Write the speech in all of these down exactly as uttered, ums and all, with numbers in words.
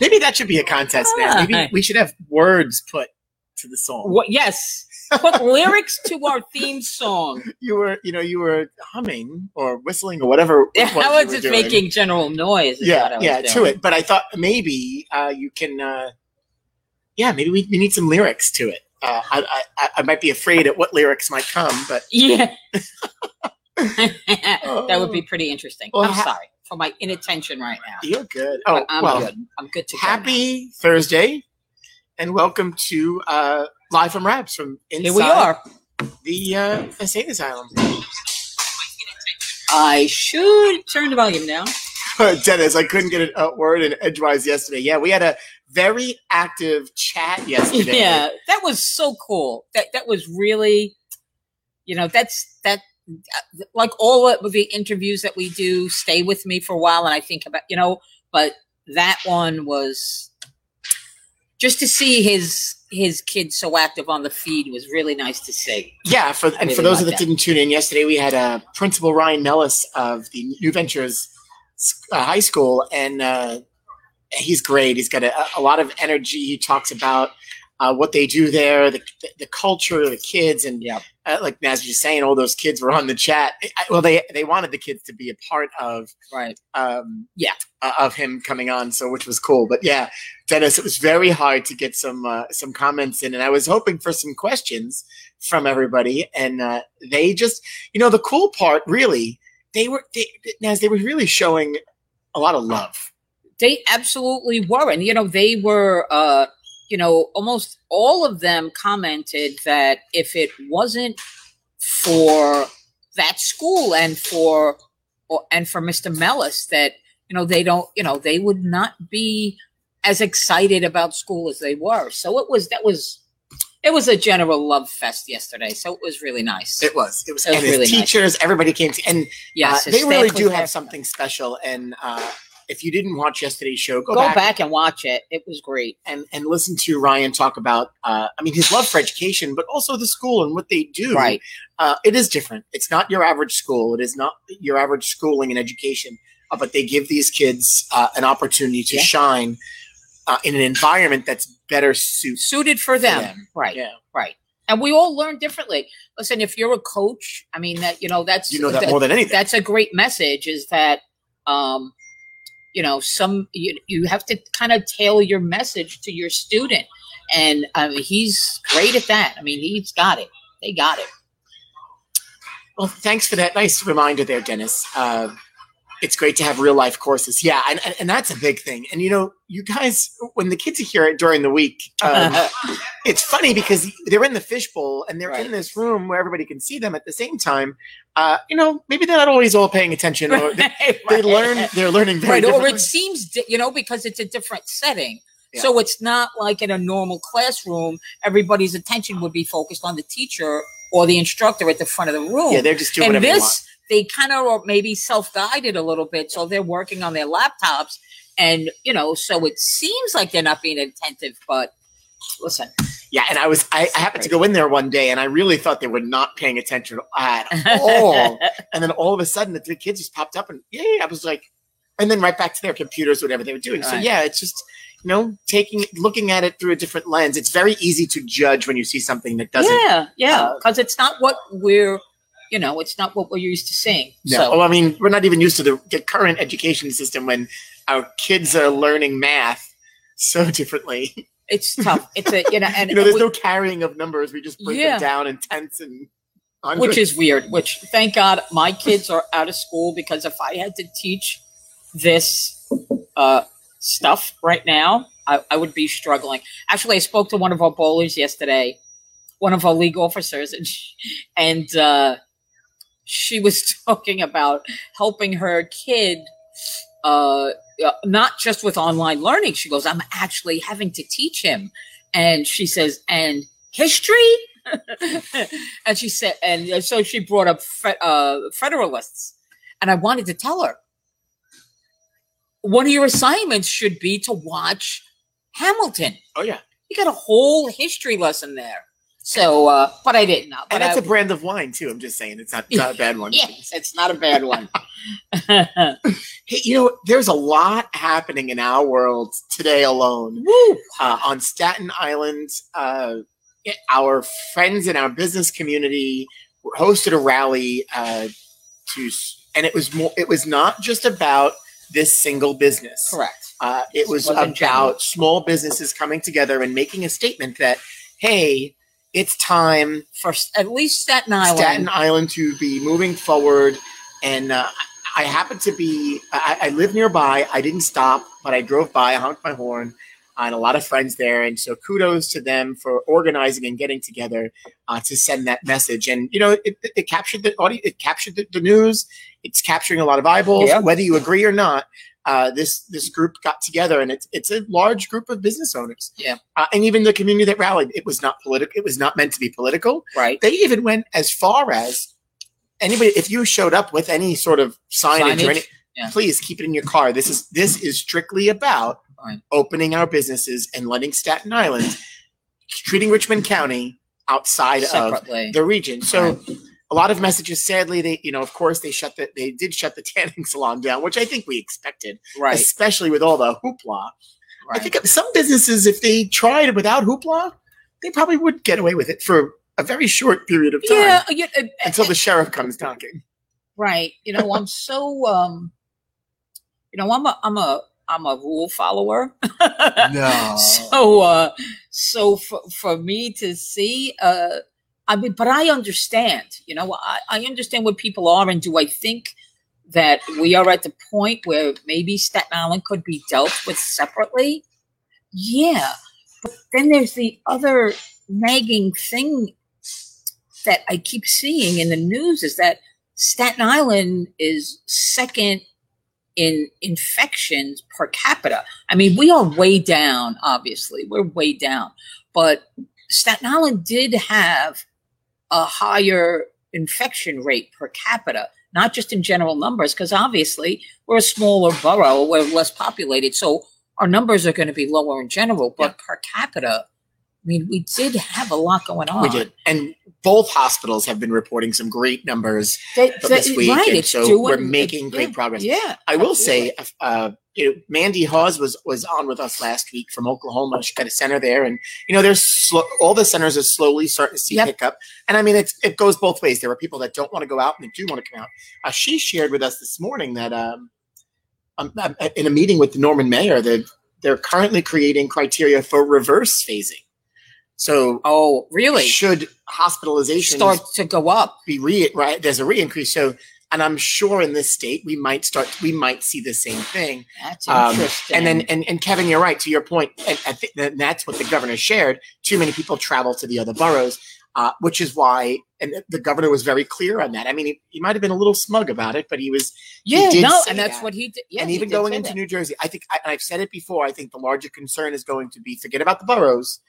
Maybe that should be a contest now. Ah. Maybe we should have words put to the song. What? Yes. Put lyrics to our theme song. You were, you know, you were humming or whistling or whatever. Yeah, what I was just doing. Making general noise. Is yeah, what I was yeah, doing. To it. But I thought maybe uh, you can. Uh, yeah, maybe we, we need some lyrics to it. Uh, I, I I might be afraid at what lyrics might come, but yeah, that would be pretty interesting. Well, I'm ha- sorry for my inattention right now. You're good. Oh, but I'm well, good. I'm good to go. Happy now. Thursday, and welcome to. Uh, Live from Raps from inside Here we are. the uh, insane asylum. I should turn the volume down. Dennis, I couldn't get a word in edgewise yesterday. Yeah, we had a very active chat yesterday. Yeah, that was so cool. That that was really, you know, that's that. Like all of the interviews that we do, stay with me for a while, and I think about, you know, but that one was just to see his. His kids so active on the feed was really nice to see. Yeah, for, and really for those like that, that didn't tune in yesterday, we had uh, Principal Ryan Mellis of the New Ventures uh, High School, and uh, he's great. He's got a, a lot of energy. He talks about uh, what they do there, the, the, the culture, the kids, and yeah, uh, like as you're saying, all those kids were on the chat. I, well, they they wanted the kids to be a part of right, um, yeah, uh, of him coming on, so which was cool. But yeah. Dennis, it was very hard to get some uh, some comments in, and I was hoping for some questions from everybody, and uh, they just, you know, the cool part, really, they were, they, as they were really showing a lot of love. They absolutely were, and, you know, they were, uh, you know, almost all of them commented that if it wasn't for that school and for, or, and for Mister Mellis, that, you know, they don't, you know, they would not be as excited about school as they were. So it was, that was, it was a general love fest yesterday. So it was really nice. It was, it was, it was and really his teachers, nice. Everybody came to, and yes, uh, they really do have something special. And uh, if you didn't watch yesterday's show, go, go back, back and watch it. It was great. And, and listen to Ryan talk about, uh, I mean, his love for education, but also the school and what they do. Right. Uh, it is different. It's not your average school. It is not your average schooling and education, uh, but they give these kids uh, an opportunity to yeah. shine. Uh, in an environment that's better suited suited for them. for them, right? Yeah, right. And we all learn differently. Listen, if you're a coach, I mean that you know that's you know that, that more than anything. That's a great message. Is that um, you know some you, you have to kind of tailor your message to your student, and I mean, he's great at that. I mean he's got it. They got it. Well, thanks for that nice reminder there, Dennis. Uh, It's great to have real life courses. Yeah, and, and that's a big thing. And, you know, you guys, when the kids hear it during the week, um, it's funny because they're in the fishbowl and they're right. in this room where everybody can see them at the same time. Uh, you know, maybe they're not always all paying attention. Or they, right. they learn, they're learning very right. Or it seems, you know, because it's a different setting. Yeah. So it's not like in a normal classroom, everybody's attention would be focused on the teacher or the instructor at the front of the room. Yeah, they're just doing and whatever this, they want. They kind of are maybe self-guided a little bit, so they're working on their laptops, and you know, so it seems like they're not being attentive. But listen, yeah, and I was—I I happened to go in there one day, and I really thought they were not paying attention at all. And then all of a sudden, the three kids just popped up, and yeah, I was like, and then right back to their computers, whatever they were doing. Right. So yeah, it's just you know, taking, looking at it through a different lens. It's very easy to judge when you see something that doesn't. Yeah, yeah, because uh, it's not what we're. You know, it's not what we're used to seeing. No, so. Well, I mean, we're not even used to the, the current education system when our kids are learning math so differently. It's tough. It's a you know, and you know, there's we, no carrying of numbers. We just break yeah. them down in tenths and hundreds. Which is weird. Which, thank God, my kids are out of school because if I had to teach this uh, stuff right now, I, I would be struggling. Actually, I spoke to one of our bowlers yesterday, one of our league officers, and she, and. Uh, She was talking about helping her kid, uh, not just with online learning. She goes, I'm actually having to teach him. And she says, and history? And she said, and so she brought up uh, Federalists. And I wanted to tell her, one of your assignments should be to watch Hamilton. Oh, yeah. You got a whole history lesson there. So, uh, but I didn't. But and that's I, a brand of wine too. I'm just saying, it's not, it's not a bad one. Yes, it's not a bad one. Hey, you know, there's a lot happening in our world today alone. Woo! Uh, on Staten Island, uh, our friends in our business community hosted a rally, uh, to, and it was more. It was not just about this single business. Correct. Uh, it was about general. small businesses coming together and making a statement that, hey, it's time for at least Staten Island, Staten Island to be moving forward. And uh, I happened to be, I, I live nearby. I didn't stop, but I drove by, I honked my horn, and a lot of friends there. And so kudos to them for organizing and getting together uh, to send that message. And, you know, it, it, it captured the audio, it captured the, the news. It's capturing a lot of eyeballs, yeah. whether you agree or not. Uh, this this group got together, and it's it's a large group of business owners. Yeah, uh, and even the community that rallied, it was not political. It was not meant to be political. Right. They even went as far as anybody. If you showed up with any sort of signage, signage? or any, yeah. please keep it in your car. This is this is strictly about Fine. opening our businesses and letting Staten Island treating Richmond County outside Separately. of the region. So. Right. A lot of messages, sadly, they, you know, of course, they shut the, they did shut the tanning salon down, which I think we expected, right? Especially with all the hoopla. Right. I think some businesses, if they tried without hoopla, they probably would get away with it for a very short period of time. Yeah, yeah uh, until uh, the sheriff comes knocking. Right. You know, I'm so, um, you know, I'm a, I'm a, I'm a rule follower. No. So, uh, so for, for me to see, uh, I mean, but I understand, you know, I, I understand what people are. And do I think that we are at the point where maybe Staten Island could be dealt with separately? Yeah. But then there's the other nagging thing that I keep seeing in the news is that Staten Island is second in infections per capita. I mean, we are way down, obviously. We're way down. But Staten Island did have a higher infection rate per capita, not just in general numbers, because obviously we're a smaller borough, we're less populated, so our numbers are going to be lower in general, but yeah. per capita, I mean, we did have a lot going on. We did, and both hospitals have been reporting some great numbers they, for they, this week, right, and so doing, we're making it, great yeah, progress. Yeah, I will absolutely. say, uh, you know, Mandy Hawes was, was on with us last week from Oklahoma. She got a center there. And, you know, there's sl- all the centers are slowly starting to see yep. pick up. And, I mean, it's, it goes both ways. There are people that don't want to go out and they do want to come out. Uh, she shared with us this morning that um, I'm, I'm, in a meeting with the Norman mayor, they're, they're currently creating criteria for reverse phasing. So oh, really? Should hospitalizations start to go up? Be re- right? There's a re-increase. So And I'm sure in this state we might start we might see the same thing. That's interesting. Um, and then and, and Kevin, you're right to your point. And I think that that's what the governor shared. Too many people travel to the other boroughs, uh, which is why. And the governor was very clear on that. I mean, he, he might have been a little smug about it, but he was. Yeah, he did no, and that's that. what he did. Yeah, and even going into that. New Jersey, I think I, I've said it before. I think the larger concern is going to be forget about the boroughs,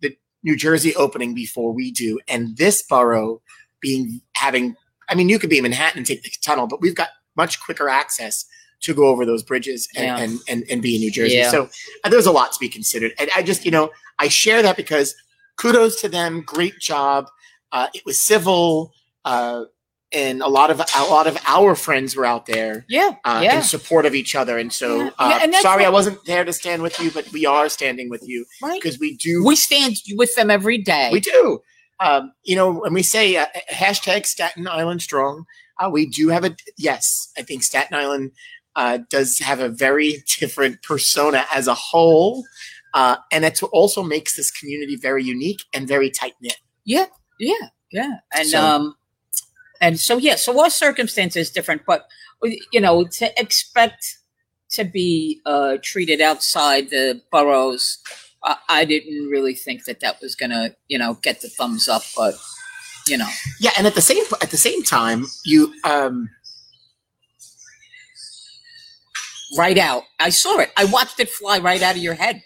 the New Jersey opening before we do, and this borough being having. I mean, you could be in Manhattan and take the tunnel, but we've got much quicker access to go over those bridges and, yeah. and, and, and be in New Jersey. Yeah. So uh, there's a lot to be considered. And I just, you know, I share that because kudos to them. Great job. Uh, it was civil. Uh, and a lot of a lot of our friends were out there yeah, uh, yeah. in support of each other. And so yeah. Uh, yeah, and sorry, I wasn't there to stand with you, but we are standing with you because right? we do. We stand with them every day. We do. Um, you know, when we say uh, hashtag Staten Island strong, uh, we do have a yes. I think Staten Island uh, does have a very different persona as a whole, uh, and that's what also makes this community very unique and very tight knit. Yeah, yeah, yeah, and so, um, and so yeah, so our circumstance is different, but you know, to expect to be uh, treated outside the boroughs. I didn't really think that that was going to, you know, get the thumbs up, but, you know. Yeah, and at the same at the same time, you um... right out. I saw it. I watched it fly right out of your head.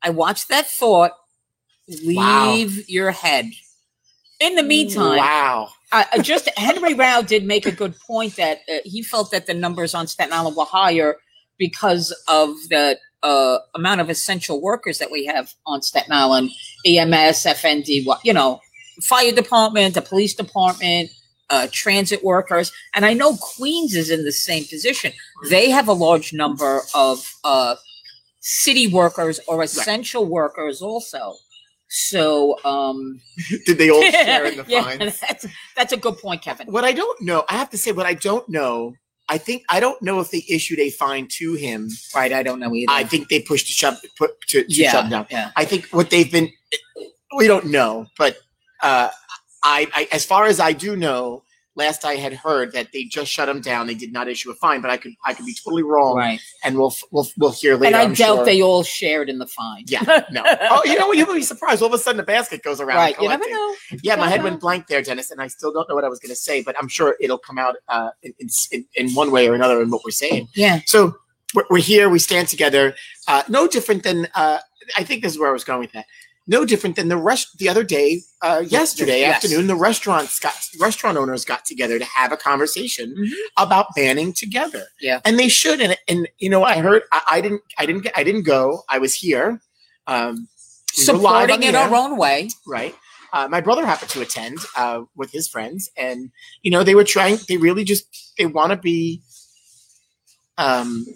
I watched that thought leave wow. your head. In the meantime, wow. I, just Henry Rao did make a good point that uh, he felt that the numbers on Staten Island were higher because of the Uh, amount of essential workers that we have on Staten Island, E M S, F N D, you know, fire department, the police department, uh, transit workers. And I know Queens is in the same position. They have a large number of uh, city workers or essential right. workers also. So um, did they all share in the yeah, fines? That's, that's a good point, Kevin. What I don't know, I have to say what I don't know. I think I don't know if they issued a fine to him. Right, I don't know either. I think they pushed to shove put to, to yeah, shove down. Yeah. I think what they've been, we don't know, but uh, I, I as far as I do know, last I had heard that they just shut him down. They did not issue a fine, but I could I could be totally wrong. Right, and we'll we'll we'll hear later. And I I'm doubt sure. they all shared in the fine. Yeah, no. Oh, you know what? You'll be surprised. All of a sudden, the basket goes around. Right, you never know. Yeah, my head went blank there, Dennis, and I still don't know what I was going to say, but I'm sure it'll come out uh, in, in in one way or another in what we're saying. Yeah. So we're, we're here. We stand together. Uh, no different than uh, I think this is where I was going with that. No different than the rest the other day, uh, yesterday yes. afternoon, the restaurants got restaurant owners got together to have a conversation mm-hmm. about banning together. Yeah, and they should. And and you know, I heard I, I didn't I didn't I didn't go. I was here, um, supporting we in air. Our own way. Right. Uh, my brother happened to attend uh, with his friends, and you know they were trying. They really just they want to be. Um,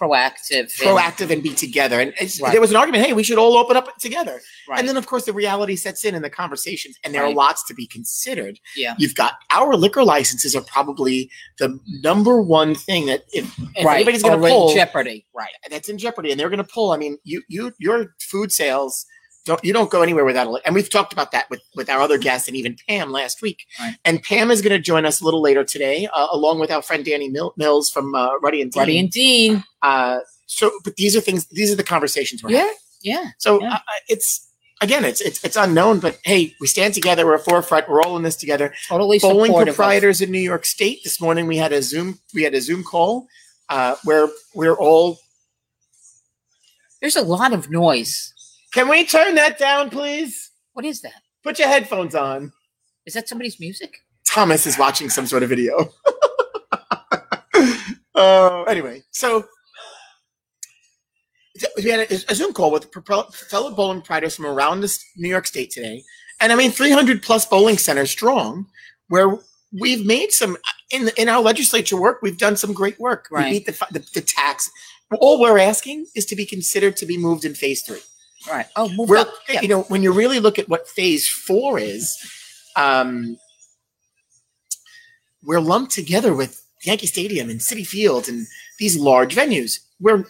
Proactive, proactive, and, and be together. And right. there was an argument. Hey, we should all open up together. Right. And then, of course, the reality sets in and the conversations. And there right. are lots to be considered. Yeah, you've got our liquor licenses are probably the number one thing that if, if right. anybody's going to pull, in jeopardy. Right, that's in jeopardy. And they're going to pull. I mean, you, you, your food sales don't. You don't go anywhere without a. And we've talked about that with with our other guests and even Pam last week. Right. And Pam is going to join us a little later today, uh, along with our friend Danny Mil- Mills from uh, Ruddy and Dean. Ruddy and Dean. Uh, so, but these are things. These are the conversations we're yeah, having. Yeah. So yeah. Uh, it's again, it's it's it's unknown. But hey, we stand together. We're a forefront. We're all in this together. Totally. Bowling proprietors in New York State. This morning we had a Zoom. We had a Zoom call uh, where we're all. There's a lot of noise. Can we turn that down, please? What is that? Put your headphones on. Is that somebody's music? Thomas is watching some sort of video. uh, anyway, so. We had a, a Zoom call with fellow bowling proprietors from around this New York State today. And I mean, three hundred plus bowling centers strong, where we've made some, in in our legislature work, we've done some great work. Right. We beat the, the, the tax. All we're asking is to be considered to be moved in phase three. All right. Oh, move up. Yeah. You know, when you really look at what phase four is, um, we're lumped together with Yankee Stadium and Citi Field and these large venues. We're,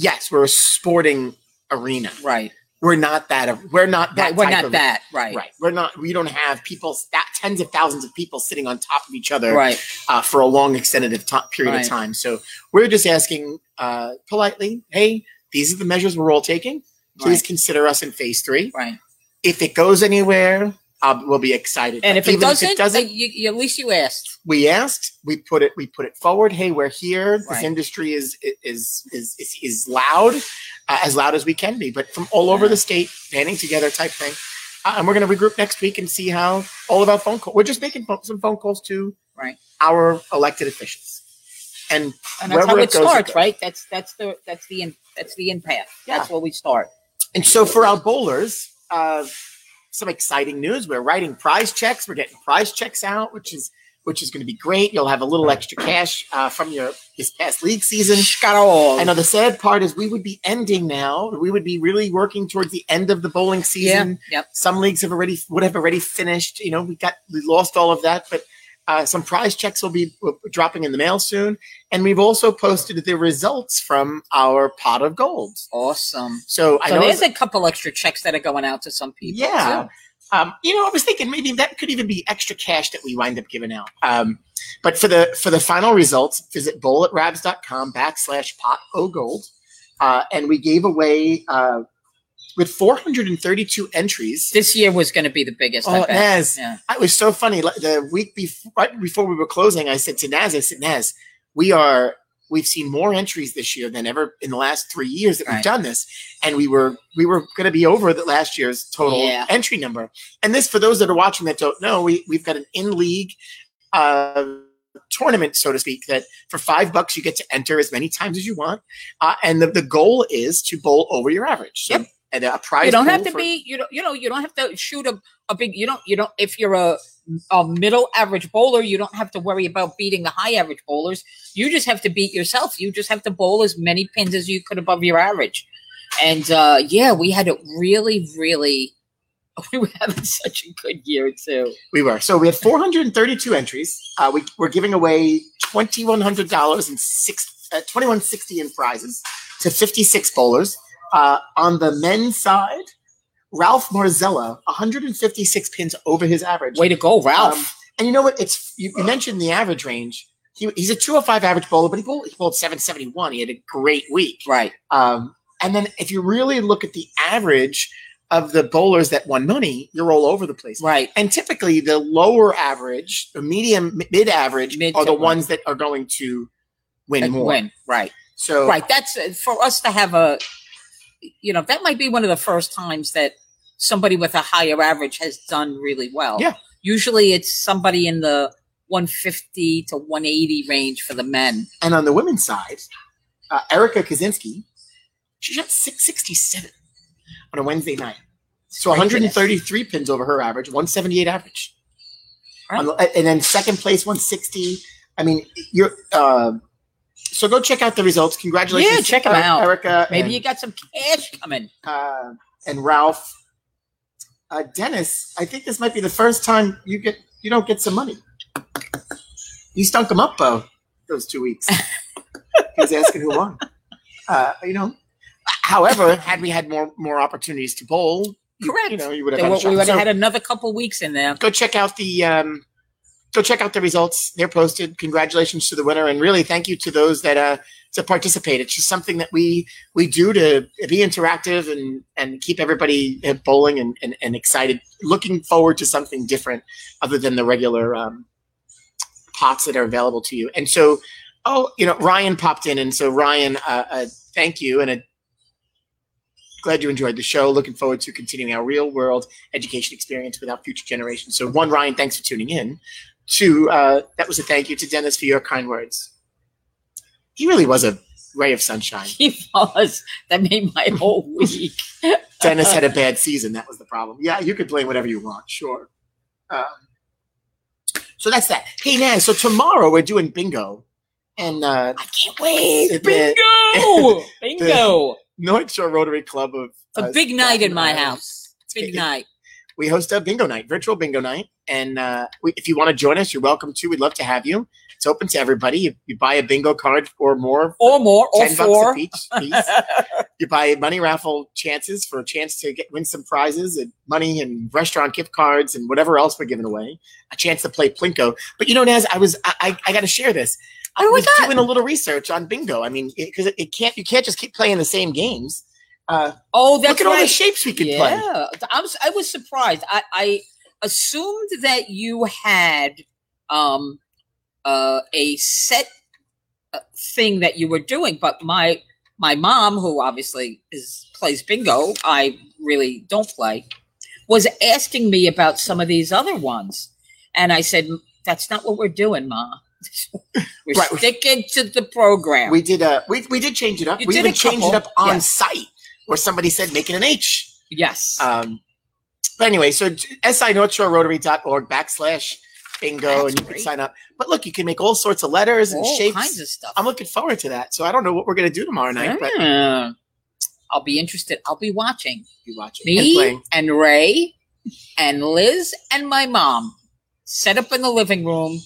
Yes, we're a sporting arena. Right. We're not that. We're not that. Right, we're not of, that. Right. Right. We're not. We don't have people that tens of thousands of people sitting on top of each other. Right. Uh, for a long extended of to- period right. of time. So we're just asking uh, politely, hey, these are the measures we're all taking. Please right. consider us in phase three. Right. If it goes anywhere, uh, we'll be excited. And if it, doesn't, if it doesn't, you, you, at least you asked. We asked. We put it. We put it forward. Hey, we're here. Right. This industry is is is is, is loud, uh, as loud as we can be. But from all yeah. over the state, banding together type thing. Uh, and we're going to regroup next week and see how all of our phone calls. We're just making phone, some phone calls to right. our elected officials. And, and that's how it, it goes, starts, it right? That's that's the that's the in, that's the impact. Yeah. That's where we start. And so for our bowlers, uh, some exciting news. We're writing prize checks. We're getting prize checks out, which is which is going to be great. You'll have a little extra cash uh, from your this past league season. I know the sad part is we would be ending now. We would be really working towards the end of the bowling season. Yeah, yep. Some leagues have already would have already finished. You know, we got we lost all of that, but uh, some prize checks will be dropping in the mail soon. And we've also posted the results from our pot of gold. Awesome. So, I so know there's a couple extra checks that are going out to some people. Yeah. Too. Um, you know, I was thinking maybe that could even be extra cash that we wind up giving out. Um, but for the for the final results, visit bowlatrabs.com backslash pot o gold. Uh, and we gave away uh, with four hundred thirty-two entries. This year was going to be the biggest. Oh, I bet. Naz. Yeah. It was so funny. The week before, right before we were closing, I said to Naz, I said, Naz, We are. We've seen more entries this year than ever in the last three years that we've right. done this, and we were we were going to be over the last year's total yeah. entry number. And this, for those that are watching that don't know, we we've got an in league uh, tournament, so to speak. That for five bucks you get to enter as many times as you want, uh, and the, the goal is to bowl over your average. So yep. and a prize. You don't have to for- be, you know, you know, you don't have to shoot a, a big, you don't, you don't, if you're a, a middle average bowler, you don't have to worry about beating the high average bowlers. You just have to beat yourself. You just have to bowl as many pins as you could above your average. And uh, yeah, we had it really, really, we were having such a good year too. We were. So we had four hundred thirty-two entries. Uh, we were giving away twenty-one hundred dollars and six, uh, twenty-one sixty in prizes to fifty-six bowlers. Uh, on the men's side, Ralph Marzella, one hundred fifty-six pins over his average. Way to go, Ralph. Um, and you know what? It's you, you mentioned the average range. He, he's a two oh five average bowler, but he bowled, he bowled seven seventy-one. He had a great week. Right. Um, and then if you really look at the average of the bowlers that won money, you're all over the place. Right. And typically the lower average, the medium, mid-average mid are the win. ones that are going to win and more. Win. Right. So right. That's uh, for us to have a – you know, that might be one of the first times that somebody with a higher average has done really well. Yeah. Usually it's somebody in the one fifty to one eighty range for the men. And on the women's side, uh, Erica Kaczynski, she shot six sixty-seven on a Wednesday night. So one hundred thirty-three pins over her average, one seventy-eight average. Right. The, and then second place, one sixty. I mean, you're uh, – so go check out the results. Congratulations. Yeah, check them uh, out. Erica. Maybe and, you got some cash coming. Uh, and Ralph. Uh, Dennis, I think this might be the first time you get you don't get some money. You stunk them up, Bo, those two weeks. He was asking who won. Uh, you know. However, had we had more more opportunities to bowl, correct. You, you know, you would have had a shot. We would have so, had another couple weeks in there. Go check out the um, Go check out the results. They're posted. Congratulations to the winner. And really, thank you to those that uh, to participate. It's just something that we we do to be interactive and, and keep everybody bowling and, and, and excited, looking forward to something different other than the regular um, pots that are available to you. And so, oh, you know, Ryan popped in. And so, Ryan, uh, uh, thank you. And a, glad you enjoyed the show. Looking forward to continuing our real-world education experience with our future generations. So, one, Ryan, thanks for tuning in. To uh, that was a thank you to Dennis for your kind words. He really was a ray of sunshine. He was. That made my whole week. Dennis had a bad season. That was the problem. Yeah, you could blame whatever you want. Sure. Um, so that's that. Hey, Nan, so tomorrow we're doing bingo. And uh, I can't wait. The, bingo! Bingo! North Shore Rotary Club. of It's a uh, big night in my house. It's big it, night. We host a bingo night, virtual bingo night. And uh, we, if you want to join us, you're welcome to. We'd love to have you. It's open to everybody. You, you buy a bingo card or more. Or more. ten or four. Bucks a piece, piece. You buy money raffle chances for a chance to get win some prizes and money and restaurant gift cards and whatever else we're giving away. A chance to play Plinko. But you know, Naz, I was I, I, I got to share this. I oh was God. doing a little research on bingo. I mean, because it, it, it can't you can't just keep playing the same games. Uh, oh, that's look at right. all the shapes we can yeah. play. Yeah, I was I was surprised. I, I assumed that you had um, uh, a set thing that you were doing, but my my mom, who obviously is plays bingo, I really don't play, was asking me about some of these other ones, and I said, "That's not what we're doing, Ma." We're right. sticking to the program. We did uh, we we did change it up. You we did even changed it up on yeah. site. Or somebody said, make it an H. Yes. Um, but anyway, so sinorthshorerotary.org backslash bingo, That's and you great. can sign up. But look, you can make all sorts of letters all and shapes. All kinds of stuff. I'm looking forward to that. So I don't know what we're going to do tomorrow night. Yeah. But I'll be interested. I'll be watching. Be watching. Me and, and Ray and Liz and my mom set up in the living room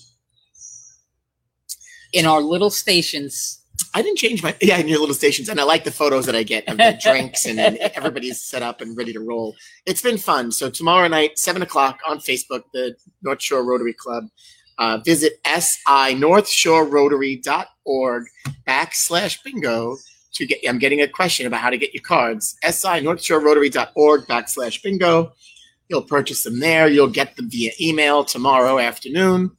in our little stations. I didn't change my yeah in your little stations, and I like the photos that I get of the drinks and, and everybody's set up and ready to roll. It's been fun. So tomorrow night, seven o'clock on Facebook, the North Shore Rotary Club. Uh, visit sinorthshorerotary.org backslash bingo to get. I'm getting a question about how to get your cards. sinorthshorerotary.org backslash bingo. You'll purchase them there. You'll get them via email tomorrow afternoon.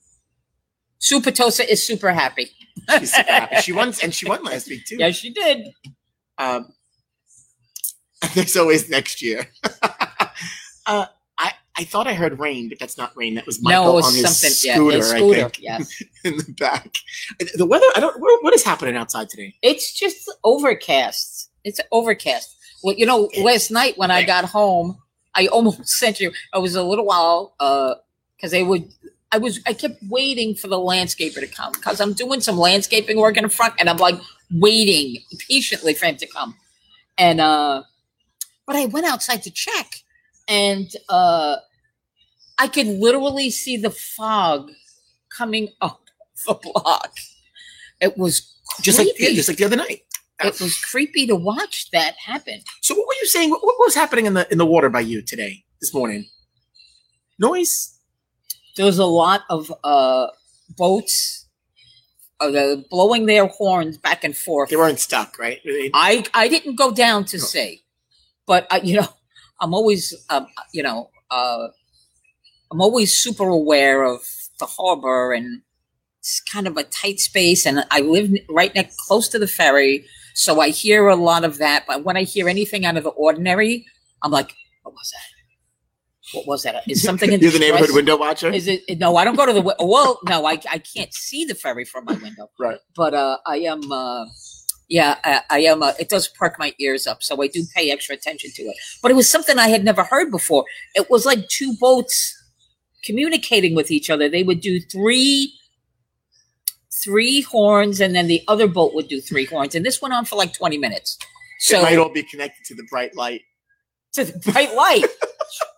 Super Tosa is super happy. She's super happy. She won, and she won last week too. Yeah, she did. Um, there's always next year. uh, I I thought I heard rain, but that's not rain. That was Michael no, it was on his scooter, yeah, his scooter. I think. Yes. In the back. The weather. I don't. What is happening outside today? It's just overcast. It's overcast. Well, you know, last night when I got home, I almost sent you. I was a little while uh, because they would. I was. I kept waiting for the landscaper to come because I'm doing some landscaping work in the front, and I'm like waiting patiently for him to come. And uh, but I went outside to check, and uh, I could literally see the fog coming up the block. It was creepy. just like yeah, just like the other night. It was creepy to watch that happen. So what were you saying? What, what was happening in the in the water by you today, this morning? Noise? There was a lot of uh, boats uh, blowing their horns back and forth. They weren't stuck, right? Really? I, I didn't go down to no. see. But, uh, you know, I'm always, uh, you know, uh, I'm always super aware of the harbor, and it's kind of a tight space. And I live right next, close to the ferry. So I hear a lot of that, but when I hear anything out of the ordinary, I'm like, what was that? What was that? Is something in the You're the neighborhood window watcher? Is it? No, I don't go to the, well, no, I I can't see the ferry from my window. Right. But uh, I am, uh, yeah, I, I am, uh, it does perk my ears up. So I do pay extra attention to it. But it was something I had never heard before. It was like two boats communicating with each other. They would do three three horns, and then the other boat would do three horns, and this went on for like twenty minutes. So it might all be connected to the bright light. To the bright light.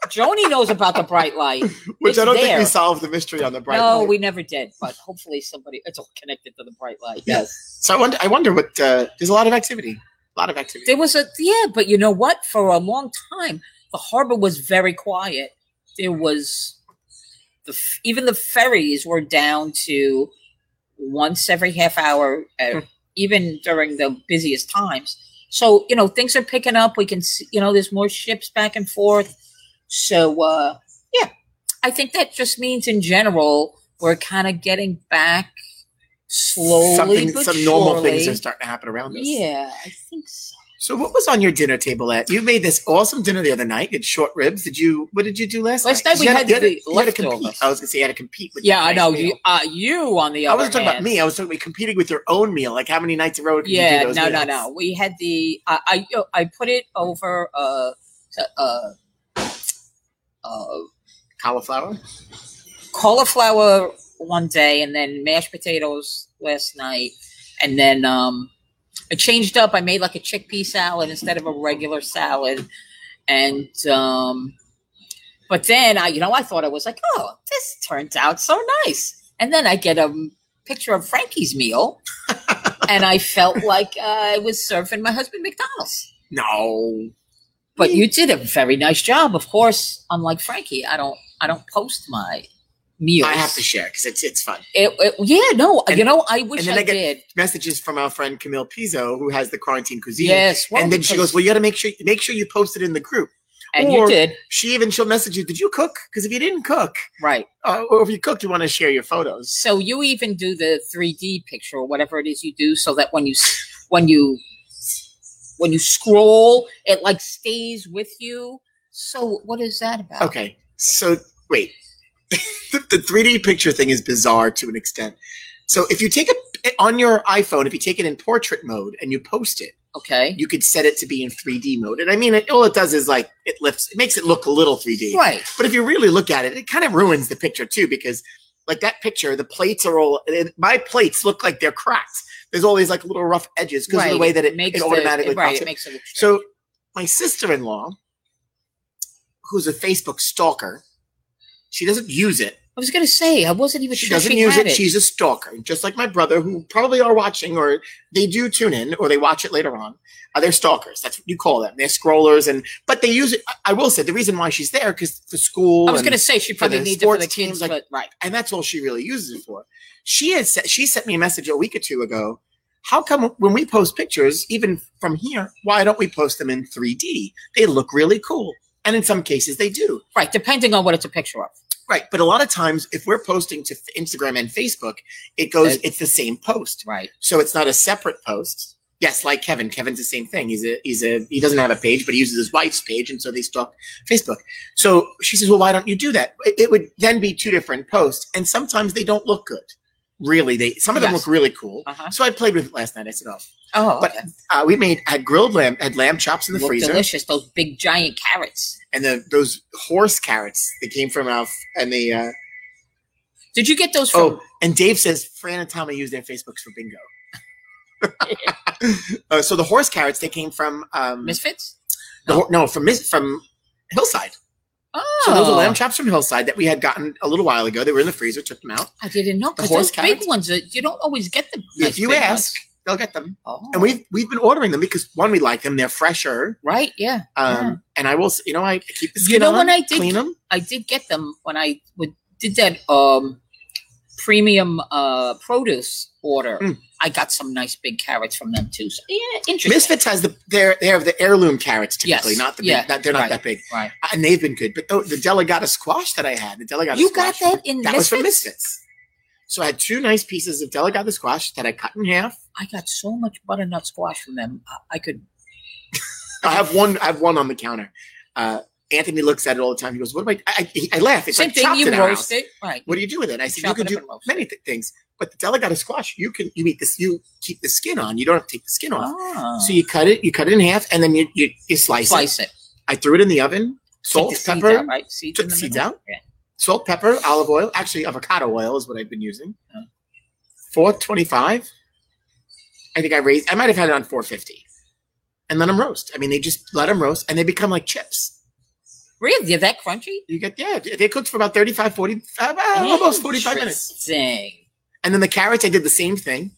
Joni knows about the bright light. Which it's I don't there. think we solved the mystery on the bright no, light. No, we never did, but hopefully somebody, it's all connected to the bright light. Yes. yes. So I wonder, I wonder what, uh, there's a lot of activity. A lot of activity. There was a, yeah, but you know what? For a long time, the harbor was very quiet. There was, the even the ferries were down to once every half hour, uh, even during the busiest times. So, you know, things are picking up. We can see, you know, there's more ships back and forth. So, uh, yeah, I think that just means in general, we're kind of getting back slowly. Something, but some surely. normal things are starting to happen around us. Yeah, I think so. So what was on your dinner table at? You made this awesome dinner the other night. It's short ribs. Did you? What did you do last, last night? Last night we had, had, had, the had to compete. I was going to say you had to compete with. Yeah, I know. Nice you, uh, you on the other. I wasn't hand. talking about me. I was talking about competing with your own meal. Like how many nights in a row? Could yeah, you do those no, meals? no, no. We had the. Uh, I I put it over. Uh, uh, uh, cauliflower. Cauliflower one day, and then mashed potatoes last night, and then. Um, I changed up. I made like a chickpea salad instead of a regular salad. And, um, but then I, you know, I thought I was like, oh, this turns out so nice. And then I get a picture of Frankie's meal and I felt like I was surfing my husband McDonald's. No, but you did a very nice job. Of course, unlike Frankie, I don't, I don't post my meals. I have to share because it's it's fun. It, it, yeah, no, and, you know, I wish and then I, I get did. Messages from our friend Camille Pizzo, who has the Quarantine Cuisine. Yes, well, and then she goes, "Well, you got to make sure make sure you post it in the group." And or you did. She even she'll message you, "Did you cook?" Because if you didn't cook, right, uh, or if you cooked, you want to share your photos. So you even do the three D picture or whatever it is you do, so that when you when you when you scroll, it like stays with you. So what is that about? Okay, so wait. the, the three D picture thing is bizarre to an extent. So if you take it on your iPhone, if you take it in portrait mode and you post it, okay, you could set it to be in three D mode. And I mean, it, all it does is like it lifts, it makes it look a little three D. Right. But if you really look at it, it kind of ruins the picture too, because like that picture, the plates are all, my plates look like they're cracked. There's all these like little rough edges because right. of the way that it, it, makes it automatically the, right, it makes it look strange. So my sister-in-law, who's a Facebook stalker, she doesn't use it. I was going to say, I wasn't even sure she doesn't use it. it. She's a stalker, just like my brother, who probably are watching, or they do tune in, or they watch it later on. Uh, they're stalkers. That's what you call them. They're scrollers, and but they use it. I, I will say the reason why she's there because for school. I was going to say she probably needs it for the kids, like, but right, and that's all she really uses it for. She has she sent me a message a week or two ago. How come when we post pictures, even from here, why don't we post them in three D? They look really cool, and in some cases they do. Right, depending on what it's a picture of. Right, but a lot of times, if we're posting to Instagram and Facebook, it goes. It's the same post, right? So it's not a separate post. Yes, like Kevin. Kevin's the same thing. He's a he's a he doesn't have a page, but he uses his wife's page, and so they stalk Facebook. So she says, "Well, why don't you do that?" It, it would then be two different posts, and sometimes they don't look good. really, they some of them yes. look really cool. Uh-huh. So I played with it last night. I said, oh. Oh, okay. But uh, we made had grilled lamb, had lamb chops in the looked freezer. Delicious, those big giant carrots. And the, those horse carrots that came from our, and the. Uh, Did you get those from? Oh, and Dave says, Fran and Tommy use their Facebooks for bingo. uh, so the horse carrots, they came from. Um, Misfits? The, no. no, from from Hillside. Oh. So those are lamb chops from Hillside that we had gotten a little while ago. They were in the freezer, took them out. I didn't know. Because those carrots, big ones, are, you don't always get them. Nice if you ask, ones. They'll get them. Oh. And we've, we've been ordering them because, one, we like them. They're fresher. Right, yeah. Um, yeah. And I will, you know, I keep the skin you know on, when I did, clean them. I did get them when I would. Did that um, premium uh, produce order? Mm. I got some nice big carrots from them too. So yeah, interesting. Misfits has the they they have the heirloom carrots typically, yes. not the big, yeah. not, they're not right. that big, right? And they've been good. But oh, the Delegata squash that I had, the Delegata you squash, got that in that Misfits? Was from Misfits. So I had two nice pieces of Delegata squash that I cut in half. I got so much butternut squash from them. I, I could. I have one. I have one on the counter. Uh, Anthony looks at it all the time. He goes, "What do I?" I, I, I laugh. It's Same like thing. Chopped you in roast it, right? What do you do with it? I said, Chop "You can do many th- things, but the Delegata squash, you can you eat this. You keep the skin on. You don't have to take the skin off. Oh. So you cut it. You cut it in half, and then you you, you slice, slice it. it. I threw it in the oven. Salt, the pepper, out, right? Seeds took the, the seeds out. Yeah. Salt, pepper, olive oil. Actually, avocado oil is what I've been using. Oh. four twenty-five. I think I raised. I might have had it on four fifty, and let them roast. I mean, they just let them roast, and they become like chips. Really? They're that crunchy? You get yeah. They cooked for about thirty-five, forty, almost forty-five minutes. And then the carrots, I did the same thing.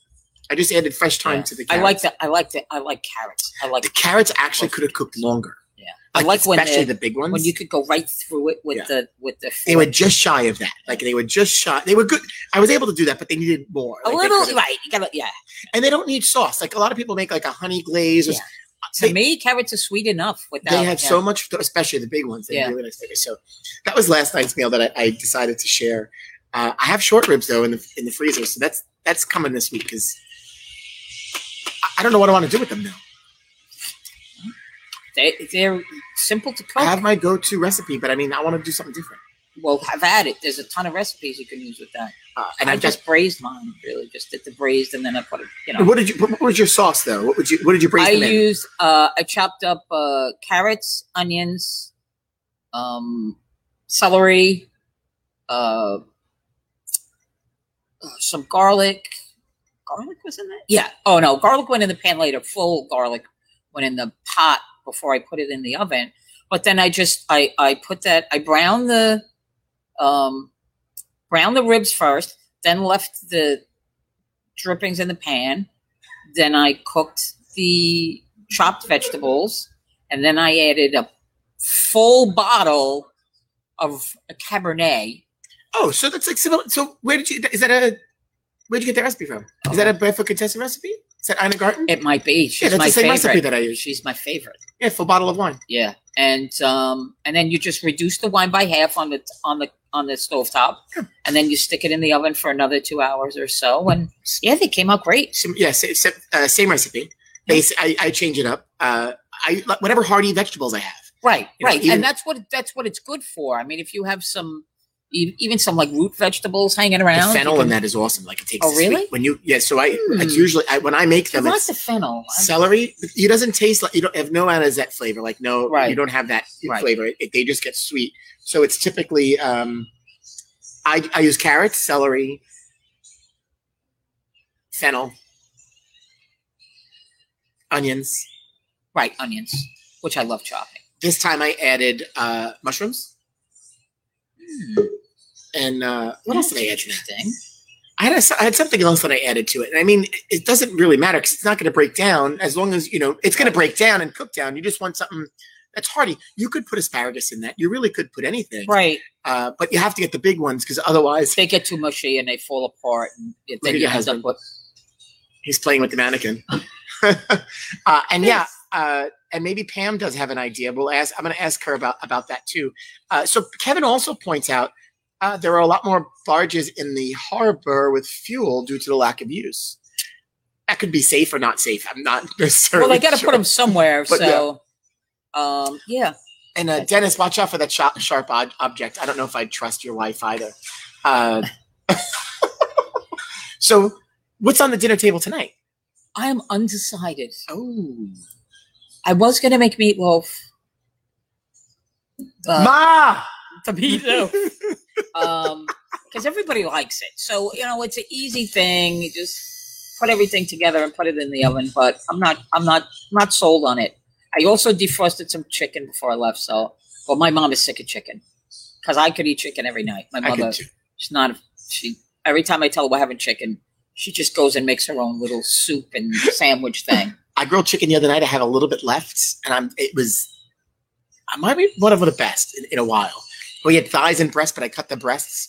I just added fresh thyme yeah. to the carrots. I like that. I like that. I like carrots. I like the carrots. Actually, could have cooked longer. Yeah, like I like when especially the big ones when you could go right through it with yeah. the with the. Fork. They were just shy of that. Like they were just shy. They were good. I was able to do that, but they needed more. Like, a little, right? You gotta, yeah. And they don't need sauce. Like a lot of people make like a honey glaze. Or yeah. To they, me, carrots are sweet enough. Without they have yeah. so much, especially the big ones. They yeah. really nice flavors. So that was last night's meal that I, I decided to share. Uh, I have short ribs though in the in the freezer, so that's that's coming this week because I, I don't know what I want to do with them now. They they're simple to cook. I have my go-to recipe, but I mean, I want to do something different. Well, have at it. There's a ton of recipes you can use with that. Uh, and I, I just braised mine. Really, just did the braised, and then I put it. You know, what did you? What was your sauce though? What would you? What did you braise? I used. Uh, I chopped up uh, carrots, onions, um, celery, uh, some garlic. Garlic was in that? Yeah. Oh no, garlic went in the pan later. Full garlic went in the pot before I put it in the oven. But then I just I I put that I browned the. Um, browned the ribs first, then left the drippings in the pan. Then I cooked the chopped vegetables, and then I added a full bottle of a Cabernet. Oh, so that's like similar. So where did you? Is that a? Where did you get the recipe from? Is oh. that a Bradford Contessa recipe? Is that Ina Garten? It might be. She's yeah, that's my the same favorite. Recipe that I use. She's my favorite. Yeah, full bottle of wine. Yeah, and um, and then you just reduce the wine by half on the on the. on the stovetop, yeah. and then you stick it in the oven for another two hours or so, and yeah, they came out great. So, yeah, same, uh, same recipe. They, I, I change it up. Uh, I whatever hearty vegetables I have. Right, you right, know, even, and that's what that's what it's good for. I mean, if you have some, even some like root vegetables hanging around, the fennel can, and that is awesome. Like it takes. Oh, really? Sweet. When you yeah, so I mm. it's usually I, when I make them, not the fennel, celery. It doesn't taste like you don't have no anisette flavor. Like no, right. you don't have that right. flavor. It, they just get sweet. So it's typically um, I, I use carrots, celery, fennel, onions, right? Onions, which I love chopping. This time I added uh, mushrooms, mm. and uh, what That's else did I add? Interesting. I had a, I had something else that I added to it, and I mean it doesn't really matter because it's not going to break down as long as you know it's going to break down and cook down. You just want something. That's hearty. You could put asparagus in that. You really could put anything. Right. Uh, but you have to get the big ones because otherwise they get too mushy and they fall apart. And then you end up with he's playing with the mannequin. uh, and yeah, uh, and maybe Pam does have an idea. We'll ask. I'm going to ask her about about that too. Uh, so Kevin also points out uh, there are a lot more barges in the harbor with fuel due to the lack of use. That could be safe or not safe. I'm not necessarily. Well, they got to sure. put them somewhere. But, so. Yeah. Um, yeah. And uh, Dennis, watch out for that sharp, sharp object. I don't know if I'd trust your wife either. Uh, So what's on the dinner table tonight? I am undecided. Oh. I was going to make meatloaf. But Ma! The meatloaf. um, because everybody likes it. So, you know, it's an easy thing. You just put everything together and put it in the oven. But I'm not, I'm not, I'm not sold on it. I also defrosted some chicken before I left. So, well, my mom is sick of chicken because I could eat chicken every night. My mother, she's not, she, every time I tell her we're having chicken, she just goes and makes her own little soup and sandwich thing. I grilled chicken the other night. I had a little bit left, and I'm, it was, I might be one of the best in, in a while. We had thighs and breasts, but I cut the breasts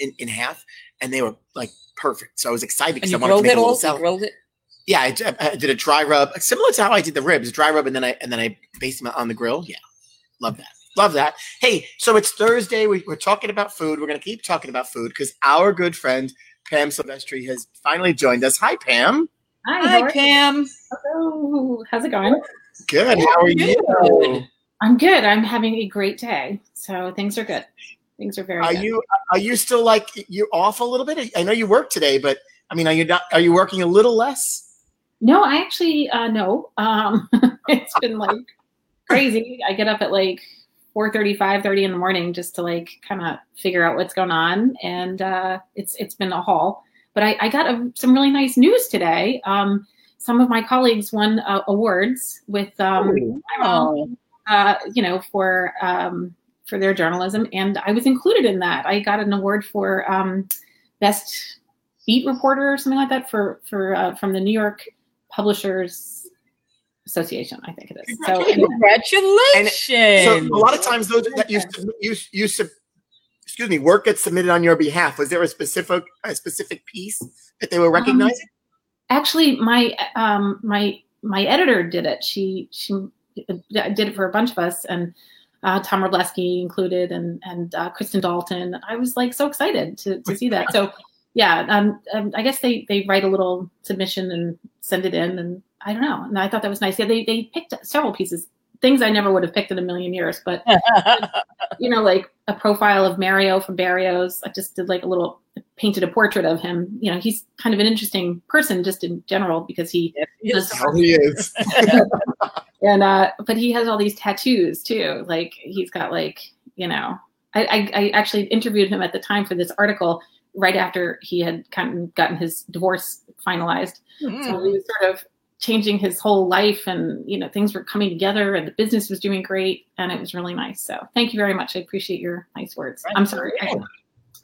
in, in half, and they were like perfect. So I was excited because I wanted to make a little salad. You grilled it? Yeah, I, I did a dry rub, similar to how I did the ribs, dry rub, and then I and then I basted them on the grill. Yeah, love that, love that. Hey, so it's Thursday. We, we're talking about food. We're gonna keep talking about food because our good friend Pam Silvestri has finally joined us. Hi, Pam. Hi, Hi Pam. You? Hello. How's it going? Good. How are you? you? I'm good. I'm having a great day. So things are good. Things are very. Are good. you Are you still like you're off a little bit? I know you work today, but I mean, are you not? Are you working a little less? No, I actually, uh, no, um, it's been like crazy. I get up at like four thirty, five thirty in the morning just to like kind of figure out what's going on. And, uh, it's, it's been a haul, but I, I got a, some really nice news today. Um, some of my colleagues won uh, awards with, um, oh. uh, you know, for, um, for their journalism. And I was included in that. I got an award for, um, best beat reporter or something like that for, for, uh, from the New York Publishers Association, I think it is. So congratulations! And so a lot of times those that you you you excuse me work gets submitted on your behalf. Was there a specific a specific piece that they were recognizing? Um, actually, my um my my editor did it. She she did it for a bunch of us, and uh, Tom Robleski included, and and uh, Kristen Dalton. I was like so excited to to see that. So. Yeah, um, um, I guess they, they write a little submission and send it in, and I don't know. And I thought that was nice. Yeah, they they picked several pieces, things I never would have picked in a million years. But you know, like a profile of Mario from Barrios. I just did like a little painted a portrait of him. You know, he's kind of an interesting person just in general because he yes, does he is. and uh, but he has all these tattoos too. Like he's got like you know, I I, I actually interviewed him at the time for this article. Right after he had kind of gotten his divorce finalized. Mm-hmm. So he was sort of changing his whole life and, you know, things were coming together and the business was doing great and it was really nice. So thank you very much. I appreciate your nice words. Right. I'm sorry. Yeah.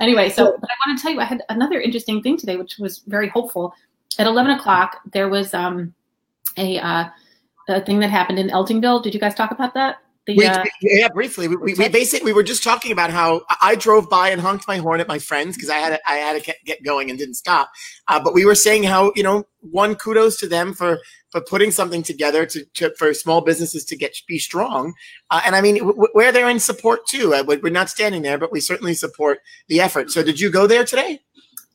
Anyway, so but I want to tell you, I had another interesting thing today, which was very hopeful. At eleven o'clock, there was um, a, uh, a thing that happened in Eltingville. Did you guys talk about that? The, we, uh, yeah, briefly. We, we, we basically we were just talking about how I drove by and honked my horn at my friends because I had to, I had to get going and didn't stop. Uh, but we were saying how you know one kudos to them for for putting something together to, to for small businesses to get be strong. Uh, and I mean w- where they're in support too. Uh, we're not standing there, but we certainly support the effort. So did you go there today?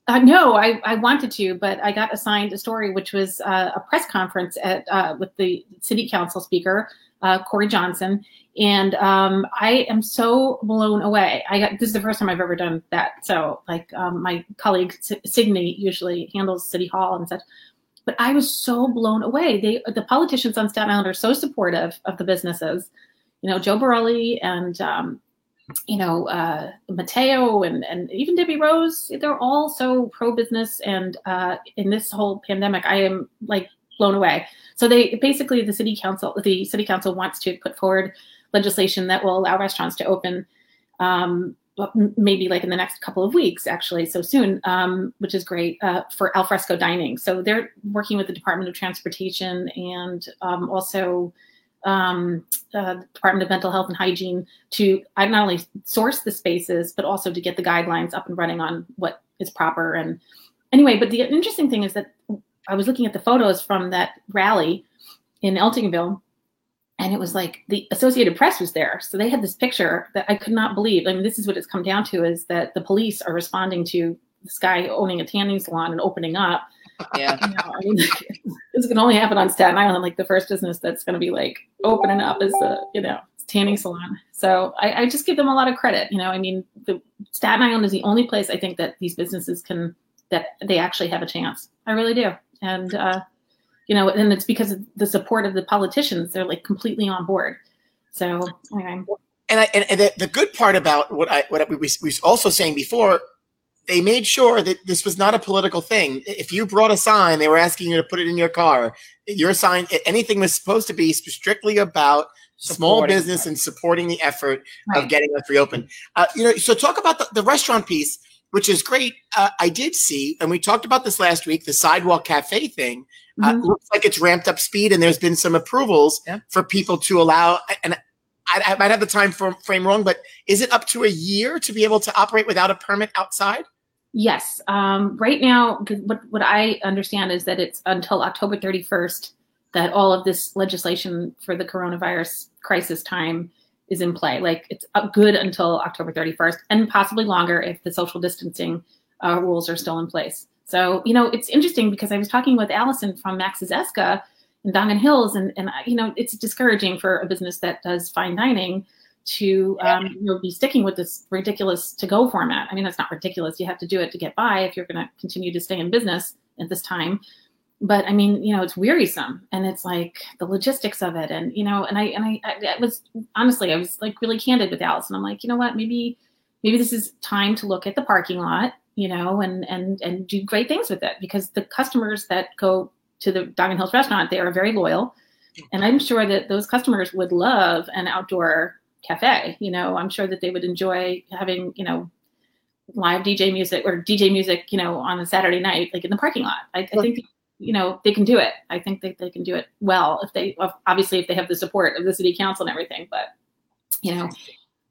Uh, no, I, I wanted to, but I got assigned a story which was uh, a press conference at uh, with the city council speaker. Uh, Corey Johnson, and um, I am so blown away. I got this is the first time I've ever done that. So, like um, my colleague S- Sydney usually handles City Hall and such, but I was so blown away. They the politicians on Staten Island are so supportive of the businesses. You know, Joe Borelli and um, you know uh, Mateo and and even Debbie Rose. They're all so pro business, and uh, in this whole pandemic, I am like. blown away. So they basically the city council, the city council wants to put forward legislation that will allow restaurants to open um, maybe like in the next couple of weeks, actually, so soon, um, which is great uh, for alfresco dining. So they're working with the Department of Transportation and um, also um, uh, the Department of Mental Health and Hygiene to not only source the spaces, but also to get the guidelines up and running on what is proper. And anyway, but the interesting thing is that I was looking at the photos from that rally in Eltingville, and it was like the Associated Press was there. So they had this picture that I could not believe. I mean, this is what it's come down to is that the police are responding to this guy owning a tanning salon and opening up. Yeah. You know, I mean, this can only happen on Staten Island. Like the first business that's going to be like opening up is a, you know, tanning salon. So I, I just give them a lot of credit. You know, I mean, the Staten Island is the only place I think that these businesses can that they actually have a chance. I really do. And, uh, you know, and it's because of the support of the politicians. They're like completely on board. So, anyway. And, I, and, and the, the good part about what I what we were also saying before, they made sure that this was not a political thing. If you brought a sign, they were asking you to put it in your car. Your sign, anything was supposed to be strictly about small supporting business and supporting the effort right. of getting us reopened. Uh, you know, so talk about the, the restaurant piece, which is great. Uh, I did see, and we talked about this last week, the sidewalk cafe thing. Uh, mm-hmm. Looks like it's ramped up speed, and there's been some approvals yeah. for people to allow. And I, I might have the time frame wrong, but is it up to a year to be able to operate without a permit outside? Yes. Um, right now, what, what I understand is that it's until October thirty-first that all of this legislation for the coronavirus crisis time is in play. Like, it's good until October thirty-first and possibly longer if the social distancing uh, rules are still in place. So, you know, it's interesting because I was talking with Allison from Max's Esca in Dongan Hills, and, and you know, it's discouraging for a business that does fine dining to um, you know, be sticking with this ridiculous to-go format. I mean, it's not ridiculous. You have to do it to get by if you're going to continue to stay in business at this time. But I mean, you know, it's wearisome, and it's like the logistics of it. And, you know, and I, and I, I, I was honestly, I was like really candid with Allison. I'm like, you know what, maybe, maybe this is time to look at the parking lot, you know, and, and, and do great things with it, because the customers that go to the Dongan Hills restaurant, they are very loyal. And I'm sure that those customers would love an outdoor cafe. You know, I'm sure that they would enjoy having, you know, live D J music or D J music, you know, on a Saturday night, like in the parking lot. I, I think you know, they can do it. I think that they can do it well if they, obviously if they have the support of the city council and everything. But, you know,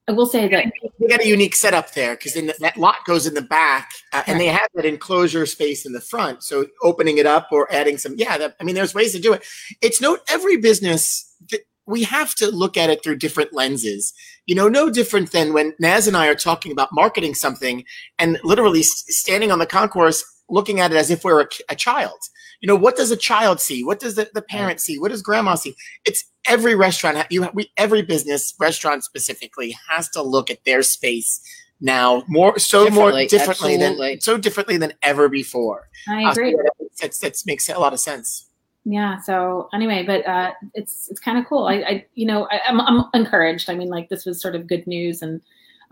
I will say that they got a unique setup there, because then that lot goes in the back uh, and right. they have that enclosure space in the front. So opening it up or adding some, yeah, that, I mean, there's ways to do it. It's not every business that we have to look at it through different lenses, you know, no different than when Naz and I are talking about marketing something and literally standing on the concourse, looking at it as if we're a, a child. You know, what does a child see? What does the, the parent see? What does grandma see? It's every restaurant, you we, every business, restaurant specifically, has to look at their space now more so more differently absolutely. than so differently than ever before. I agree. Uh, so that, that makes a lot of sense. Yeah. So anyway, but uh, it's it's kind of cool. I, I you know I, I'm I'm encouraged. I mean, like, this was sort of good news, and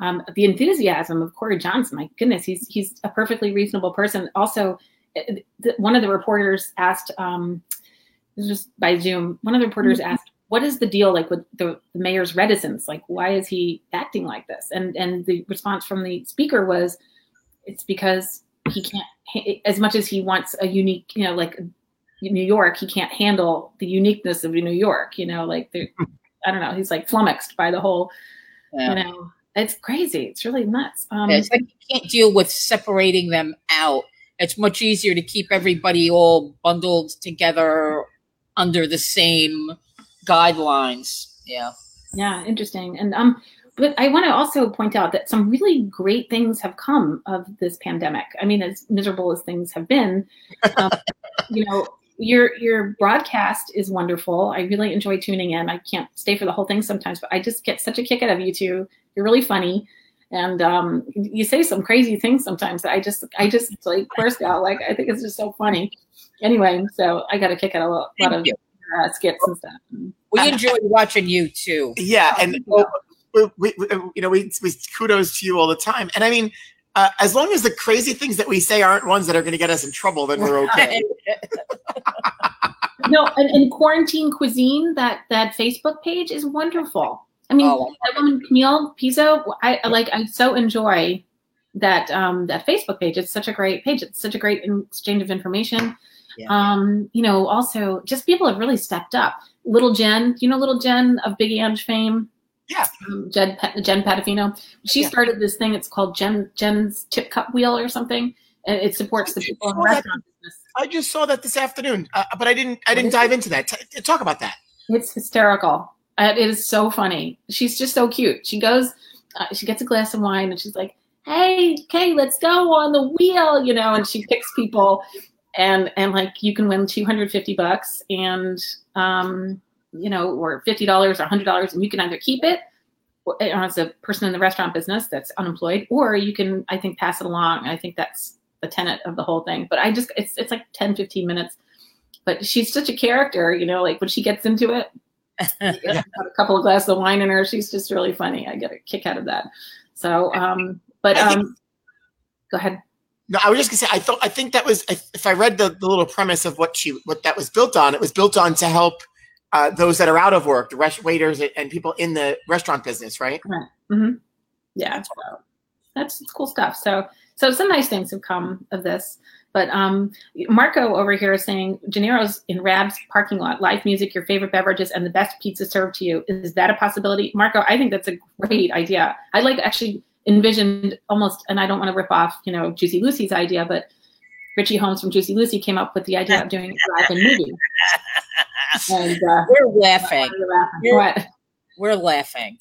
um, the enthusiasm of Corey Johnson. My goodness, he's he's a perfectly reasonable person. Also, one of the reporters asked, um, this was by Zoom, one of the reporters mm-hmm. asked, what is the deal like with the, the mayor's reticence? Like, why is he acting like this? And and the response from the speaker was, it's because he can't, as much as he wants a unique, you know, like New York, he can't handle the uniqueness of New York, you know, like, I don't know, he's like flummoxed by the whole, yeah. you know, it's crazy. It's really nuts. Um, it's like you can't deal with separating them out. It's much easier to keep everybody all bundled together under the same guidelines. Yeah. Yeah. Interesting. And, um, but I want to also point out that some really great things have come of this pandemic. I mean, as miserable as things have been, um, you know, your, your broadcast is wonderful. I really enjoy tuning in. I can't stay for the whole thing sometimes, but I just get such a kick out of you two. You're really funny. And um, you say some crazy things sometimes that I just, I just like burst out. Like, I think it's just so funny. Anyway, so I got to kick out a lot, lot of uh, skits and stuff. We enjoy watching you too. Yeah, and well, we, we, you know, we, we kudos to you all the time. And I mean, uh, as long as the crazy things that we say aren't ones that are going to get us in trouble, then we're okay. No, and, and Quarantine Cuisine, that that Facebook page is wonderful. I mean, oh. that woman Camille Pizzo, I like. I so enjoy that um, that Facebook page. It's such a great page. It's such a great exchange of information. Yeah. Um, you know, also just people have really stepped up. Little Jen, you know, Little Jen of Big Ange fame. Yeah. Um, Jen Jen Patavino. She yeah. started this thing. It's called Jen Jen's Tip Cup Wheel or something. And it supports the people in the restaurant business. I just saw that this afternoon, uh, but I didn't. I didn't dive into that. T- talk about that. It's hysterical. It is so funny. She's just so cute. She goes, uh, she gets a glass of wine, and she's like, "Hey, Kay, let's go on the wheel," you know. And she picks people, and and like you can win two hundred fifty bucks, and um, you know, or fifty dollars, or a hundred dollars, and you can either keep it as a person in the restaurant business that's unemployed, or you can, I think, pass it along. I think that's the tenet of the whole thing. But I just, it's it's like ten, fifteen minutes. But she's such a character, you know, like when she gets into it, yeah. a couple of glasses of wine in her, she's just really funny. I get a kick out of that. So, um, but um, think, go ahead. No, I was just gonna say, I thought, I think that was, if I read the, the little premise of what she, what that was built on, it was built on to help uh, those that are out of work, the rest, waiters and people in the restaurant business, right? Right. Mm-hmm. Yeah. So that's cool stuff. So, so some nice things have come of this. But um, Marco over here is saying, Gennaro's in Rab's parking lot, live music, your favorite beverages, and the best pizza served to you. Is that a possibility? Marco, I think that's a great idea. I like actually envisioned almost, and I don't want to rip off, you know, Juicy Lucy's idea, but Richie Holmes from Juicy Lucy came up with the idea of doing live and movie. And, uh, we're laughing. We're, what? We're laughing.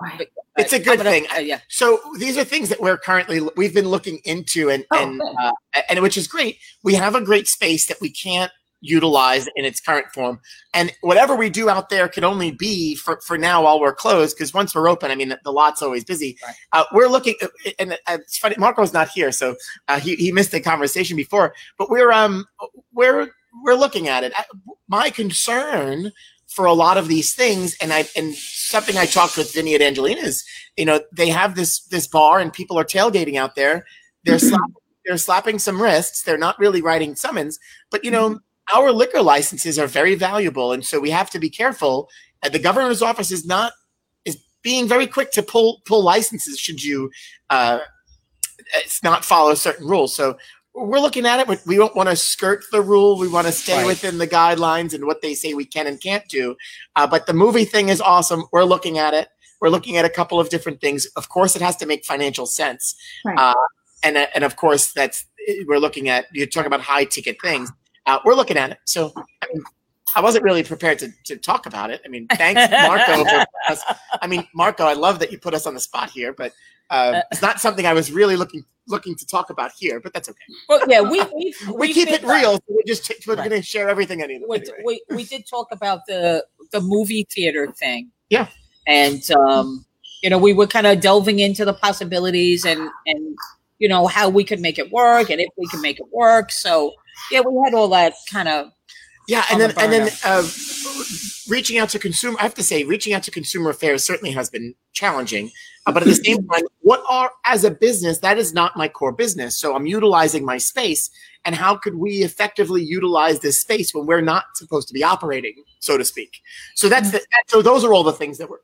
But, it's a good gonna, thing. Uh, yeah. So these are things that we're currently, we've been looking into and, oh, and, uh, and which is great. We have a great space that we can't utilize in its current form. And whatever we do out there can only be for, for now while we're closed. Because once we're open, I mean, the, the lot's always busy. Right. Uh, we're looking, and it's funny, Marco's not here. So uh, he, he missed the conversation before, but we're, um, we're, we're looking at it. I, my concern for a lot of these things, and I and something I talked with Vinny at Angelina's, you know, they have this this bar and people are tailgating out there. They're slapping, they're slapping some wrists. They're not really writing summons, but you know, our liquor licenses are very valuable, and so we have to be careful. And the governor's office is not is being very quick to pull pull licenses should you uh, not follow certain rules. So we're looking at it. We don't want to skirt the rule. We want to stay right. within the guidelines and what they say we can and can't do. Uh, but the movie thing is awesome. We're looking at it. We're looking at a couple of different things. Of course, it has to make financial sense. Right. Uh, and, and of course, that's we're looking at, you're talking about high ticket things. Uh, we're looking at it. So I, mean, I wasn't really prepared to, to talk about it. I mean, thanks, Marco. for us. I mean, Marco, I love that you put us on the spot here, but uh, it's not something I was really looking looking to talk about here, but that's okay. Well, yeah, we we, we, we keep it real. Like, so we're just we're right. going to share everything anyway. We we did talk about the the movie theater thing. Yeah, and um, you know, we were kind of delving into the possibilities and and you know how we could make it work and if we can make it work. So yeah, we had all that kind of. Yeah, and then the and then uh, reaching out to consumer. I have to say, reaching out to consumer affairs certainly has been challenging. Uh, but at the same time, what are as a business that is not my core business. So I'm utilizing my space, and how could we effectively utilize this space when we're not supposed to be operating, so to speak? So that's the, that, so those are all the things that we're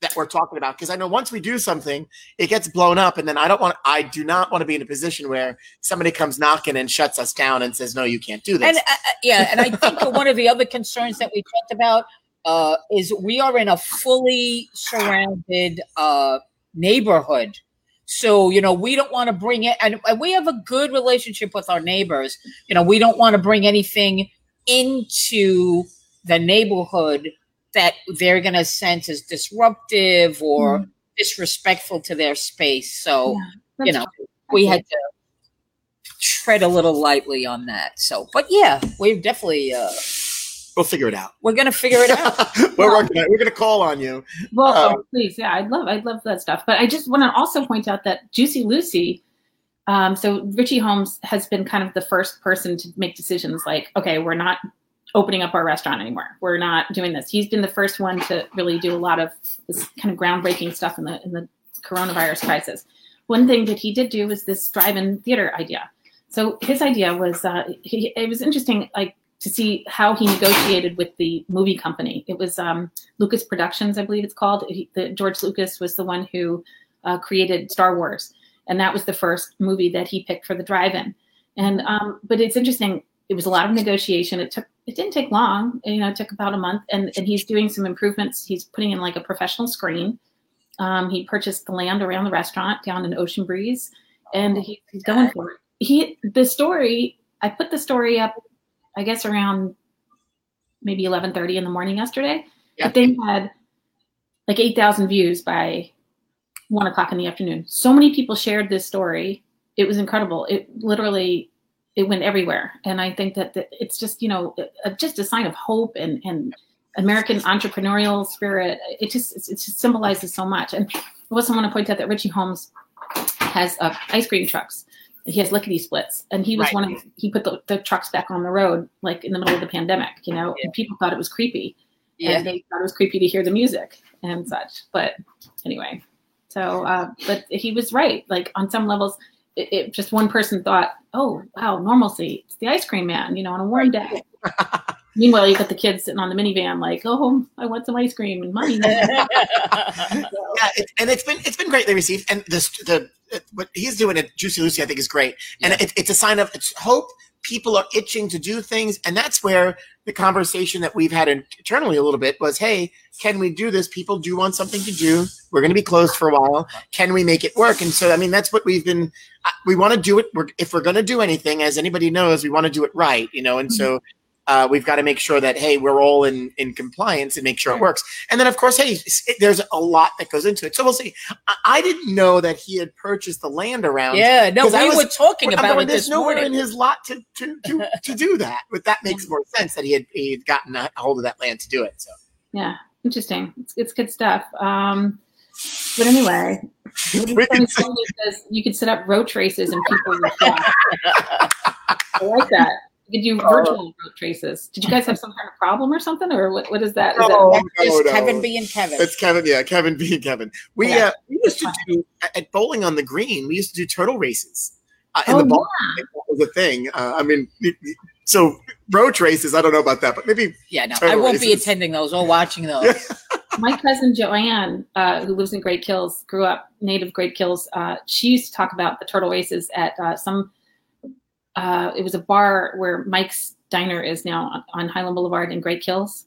that we're talking about. Because I know once we do something, it gets blown up, and then I don't want I do not want to be in a position where somebody comes knocking and shuts us down and says, "No, you can't do this." And uh, yeah, and I think one of the other concerns that we talked about. Uh, is we are in a fully surrounded uh, neighborhood. So, you know, we don't want to bring it, and, and we have a good relationship with our neighbors. You know, we don't want to bring anything into the neighborhood that they're going to sense as disruptive or mm-hmm. disrespectful to their space. So, yeah, you know, true. we had to tread a little lightly on that. So, but yeah, we've definitely... Uh, We'll figure it out. We're gonna figure it out. We're wow. working on it. We're gonna call on you. Well, um, please, yeah, I'd love, I'd love that stuff. But I just want to also point out that Juicy Lucy. Um, so Richie Holmes has been kind of the first person to make decisions like, okay, we're not opening up our restaurant anymore. We're not doing this. He's been the first one to really do a lot of this kind of groundbreaking stuff in the in the coronavirus crisis. One thing that he did do was this drive-in theater idea. So his idea was, uh, he, it was interesting, like. to see how he negotiated with the movie company. It was um, Lucas Productions, I believe it's called. He, the, George Lucas was the one who uh, created Star Wars. And that was the first movie that he picked for the drive-in. And um, but it's interesting. It was a lot of negotiation. It took it didn't take long. You know, it took about a month. And, and he's doing some improvements. He's putting in like a professional screen. Um, he purchased the land around the restaurant down in Ocean Breeze. And he, he's going for it. He, the story, I put the story up I guess around maybe eleven thirty in the morning yesterday, yeah. but they had like eight thousand views by one o'clock in the afternoon. So many people shared this story. It was incredible. It literally, it went everywhere. And I think that the, it's just, you know, a, just a sign of hope and, and American entrepreneurial spirit. It just, it just symbolizes so much. And I also want to point out that Richie Holmes has uh, ice cream trucks. he has lickety splits, and he was right. one of he put the, the trucks back on the road, like in the middle of the pandemic, you know, yeah. and people thought it was creepy, yeah. and they thought it was creepy to hear the music and such. But anyway, so, uh, but he was right. Like on some levels, it, it just one person thought, oh, wow, normalcy, it's the ice cream man, you know, on a warm day. Meanwhile, you got the kids sitting on the minivan, like, "Oh, I want some ice cream and money." yeah, it's, and it's been it's been greatly received, and the the it, what he's doing at Juicy Lucy, I think, is great, yeah. and it, it's a sign of it's hope. People are itching to do things, and that's where the conversation that we've had internally a little bit was, "Hey, can we do this? People do want something to do. We're going to be closed for a while. Can we make it work?" And so, I mean, that's what we've been. We want to do it. We're, if we're going to do anything, as anybody knows, we want to do it right, you know, and mm-hmm. so. Uh, we've got to make sure that, hey, we're all in, in compliance and make sure it works. And then, of course, hey, it, there's a lot that goes into it. So we'll see. I, I didn't know that he had purchased the land around. Yeah, no, we I was, were talking about I mean, it this morning. There's nowhere in his lot to to, to, to do that. But that makes more sense that he had, he had gotten a hold of that land to do it. So yeah, interesting. It's, it's good stuff. Um, but anyway, says, you could set up roach races and people would fall. I like that. You could do virtual road uh, traces. Did you guys have some kind of problem or something, or what? What is that? Is no, that- no, no. Kevin B and Kevin. It's Kevin, yeah, Kevin B and Kevin. We yeah. uh, we used to do at bowling on the green. We used to do turtle races uh, in oh, the ball. Yeah. That was a thing. Uh, I mean, so roach races. I don't know about that, but maybe. Yeah, no, I won't races. be attending those or watching those. Yeah. My cousin Joanne, uh, who lives in Great Kills, grew up native Great Kills. Uh, she used to talk about the turtle races at uh, some. Uh, it was a bar where Mike's Diner is now on, on Highland Boulevard in Great Kills.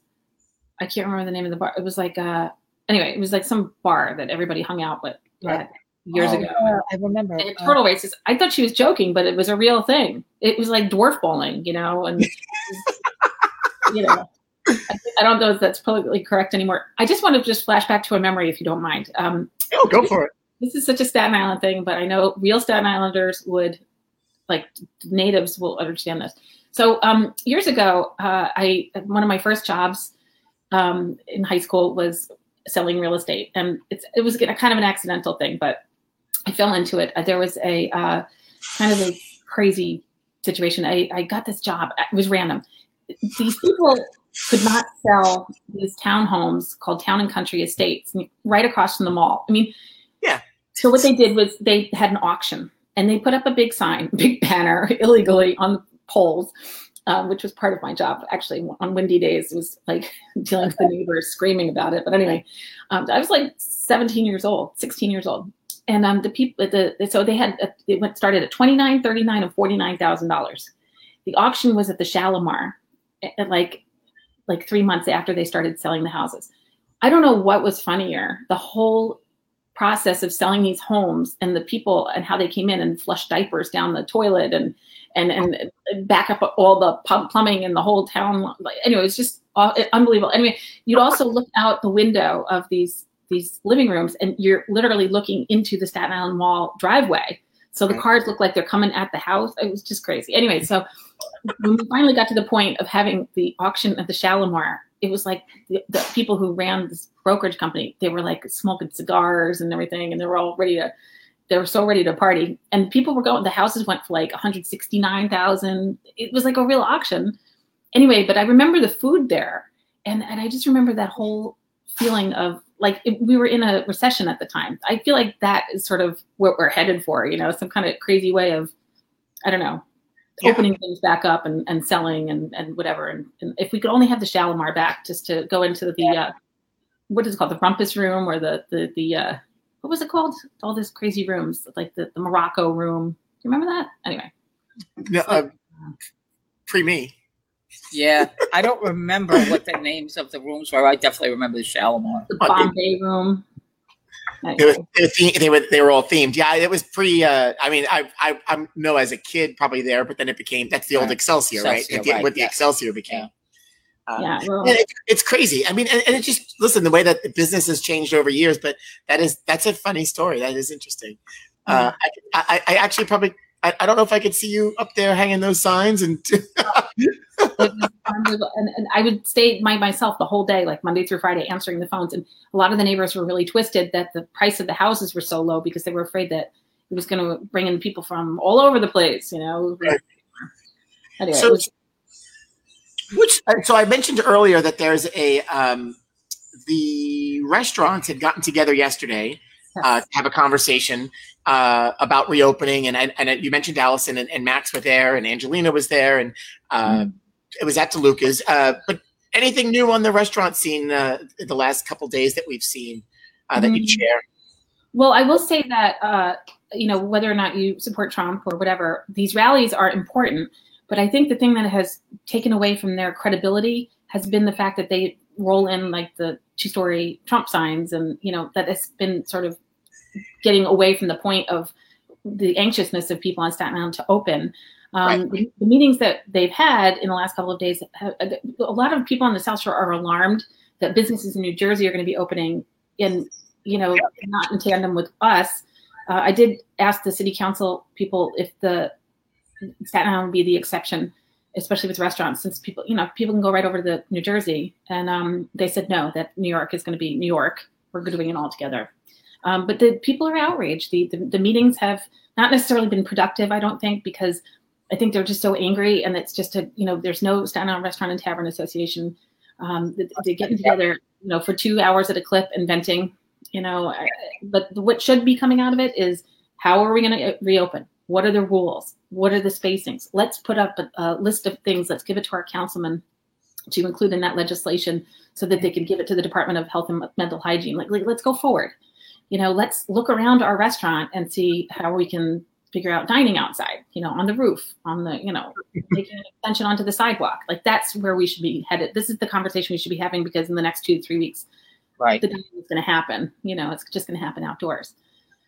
I can't remember the name of the bar. It was like, uh, anyway, it was like some bar that everybody hung out with uh, years oh, ago. Yeah, I remember. And uh, turtle races. I thought she was joking, but it was a real thing. It was like dwarf bowling, you know, and you know, I, I don't know if that's politically correct anymore. I just want to just flash back to a memory, if you don't mind. Um, oh, go for it. This is such a Staten Island thing, but I know real Staten Islanders would. Like natives will understand this. So um, years ago, uh, I one of my first jobs um, in high school was selling real estate, and it's, it was a kind of an accidental thing, but I fell into it. There was a uh, kind of a crazy situation. I, I got this job. It was random. These people could not sell these townhomes called Town and Country Estates right across from the mall. I mean, yeah. So what they did was they had an auction. And they put up a big sign, big banner, illegally on the poles, uh, which was part of my job. Actually, on windy days, it was like dealing with the neighbors screaming about it. But anyway, um, I was like seventeen years old, sixteen years old. And um, the people, the so they had, a, it went started at twenty-nine thousand dollars, thirty-nine thousand dollars, and forty-nine thousand dollars. The auction was at the Shalimar, at, at like, like three months after they started selling the houses. I don't know what was funnier, the whole process of selling these homes and the people and how they came in and flushed diapers down the toilet and and and back up all the pub plumbing in the whole town. Anyway, it's just unbelievable. Anyway, you'd also look out the window of these these living rooms and you're literally looking into the Staten Island Mall driveway. So the cars look like they're coming at the house. It was just crazy. Anyway, so when we finally got to the point of having the auction at the Shalimar, it was like the, the people who ran this brokerage company, they were like smoking cigars and everything. And they were all ready to, they were so ready to party. And people were going, the houses went for like one hundred sixty-nine thousand. It was like a real auction. Anyway, but I remember the food there. And, and I just remember that whole feeling of like, it, we were in a recession at the time. I feel like that is sort of what we're headed for, you know, some kind of crazy way of, I don't know. Yeah. Opening things back up and, and selling and, and whatever. And, and if we could only have the Shalimar back just to go into the, yeah. uh, what is it called? The rumpus room or the, the, the, uh, what was it called? All these crazy rooms, like the, the Morocco room. Do you remember that? Anyway. No, like, uh, pre me. Yeah. I don't remember what the names of the rooms were. I definitely remember the Shalimar. The Bombay room. It was, it was, they were they were all themed. Yeah, it was pre. Uh, I mean, I I I know as a kid probably there, but then it became that's the old right. Excelsior, Excelsior, right? The, right. What the yeah. Excelsior became. Yeah, um, yeah well, it, it's crazy. I mean, and, and it just listen the way that the business has changed over years, but that is that's a funny story. That is interesting. Uh, yeah. I, I I actually probably I, I don't know if I could see you up there hanging those signs and. And, and I would stay by myself the whole day, like Monday through Friday, answering the phones. And a lot of the neighbors were really twisted that the price of the houses were so low because they were afraid that he was going to bring in people from all over the place, you know. Right. Anyway, so, was- which, so I mentioned earlier that there's a um, the restaurants had gotten together yesterday uh, to have a conversation uh, about reopening, and and, and you mentioned Allison and, and Max were there, and Angelina was there, and uh, mm-hmm. it was at DeLuca's. Uh, but anything new on the restaurant scene uh, the last couple days that we've seen uh, that mm-hmm. you'd share? Well, I will say that uh, you know, whether or not you support Trump or whatever, these rallies are important. But I think the thing that has taken away from their credibility has been the fact that they roll in like the two-story Trump signs, and you know, that has been sort of getting away from the point of the anxiousness of people on Staten Island to open. Um, right. the, the meetings that they've had in the last couple of days, have, a lot of people on the South Shore are alarmed that businesses in New Jersey are going to be opening in, you know, yeah. not in tandem with us. Uh, I did ask the city council people if the Staten Island would be the exception, especially with restaurants, since people, you know, people can go right over to the New Jersey. And um, they said, no, that New York is going to be New York. We're doing it all together. Um, but the people are outraged. The, the the meetings have not necessarily been productive, I don't think, because I think they're just so angry. And it's just a, you know, there's no Staten Island Restaurant and Tavern Association. Um, they're getting together, you know, for two hours at a clip and venting, you know. But what should be coming out of it is, how are we going to reopen? What are the rules? What are the spacings? Let's put up a, a list of things. Let's give it to our councilmen to include in that legislation so that they can give it to the Department of Health and Mental Hygiene. Like, like let's go forward. You know, let's look around our restaurant and see how we can figure out dining outside, you know, on the roof, on the, you know, making an extension onto the sidewalk. Like, that's where we should be headed. This is the conversation we should be having, because in the next two to three weeks, right, the dining is going to happen. You know, it's just going to happen outdoors.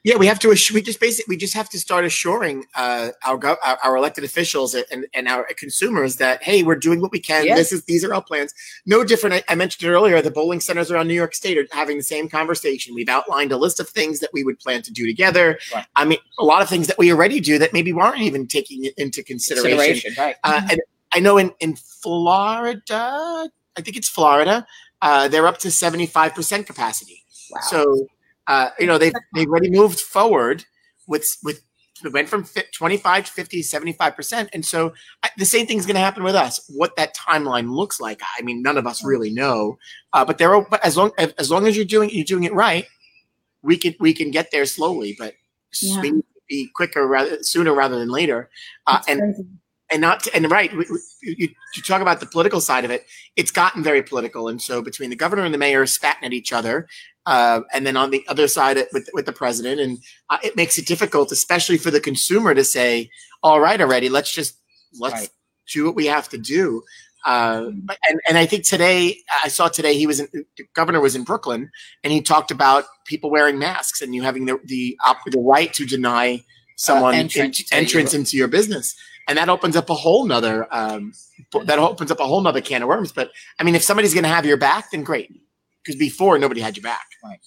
Yeah, we have to. We just basically we just have to start assuring uh, our, gov- our our elected officials and, and our consumers that, hey, we're doing what we can. Yes. This is these are our plans. No different. I, I mentioned it earlier. The bowling centers around New York State are having the same conversation. We've outlined a list of things that we would plan to do together. Right. I mean, a lot of things that we already do that maybe weren't even taking into consideration. consideration right. Uh, mm-hmm. And I know in in Florida, I think it's Florida, uh, they're up to seventy-five percent capacity. Wow. So. Uh, you know, they've, they've already moved forward with, with it went from twenty-five to fifty, seventy-five percent. And so I, the same thing's going to happen with us. What that timeline looks like, I mean, none of us really know. Uh, but there are, but as long as long as you're doing you're doing it right, we can we can get there slowly, but yeah. we need to be quicker rather sooner rather than later. Uh, and crazy. and not to, and right, we, we, you, you talk about the political side of it. It's gotten very political, and so between the governor and the mayor spatting at each other. Uh, and then on the other side with with the president, and uh, it makes it difficult, especially for the consumer, to say, "All right, already, let's just let's right. do what we have to do." Uh, and and I think today I saw today he was in, the governor was in Brooklyn, and he talked about people wearing masks and you having the the, op- the right to deny someone uh, entrance, in, entrance your- into your business, and that opens up a whole nother um, that opens up a whole nother can of worms. But I mean, if somebody's going to have your back, then great. Because before, nobody had your back. Right.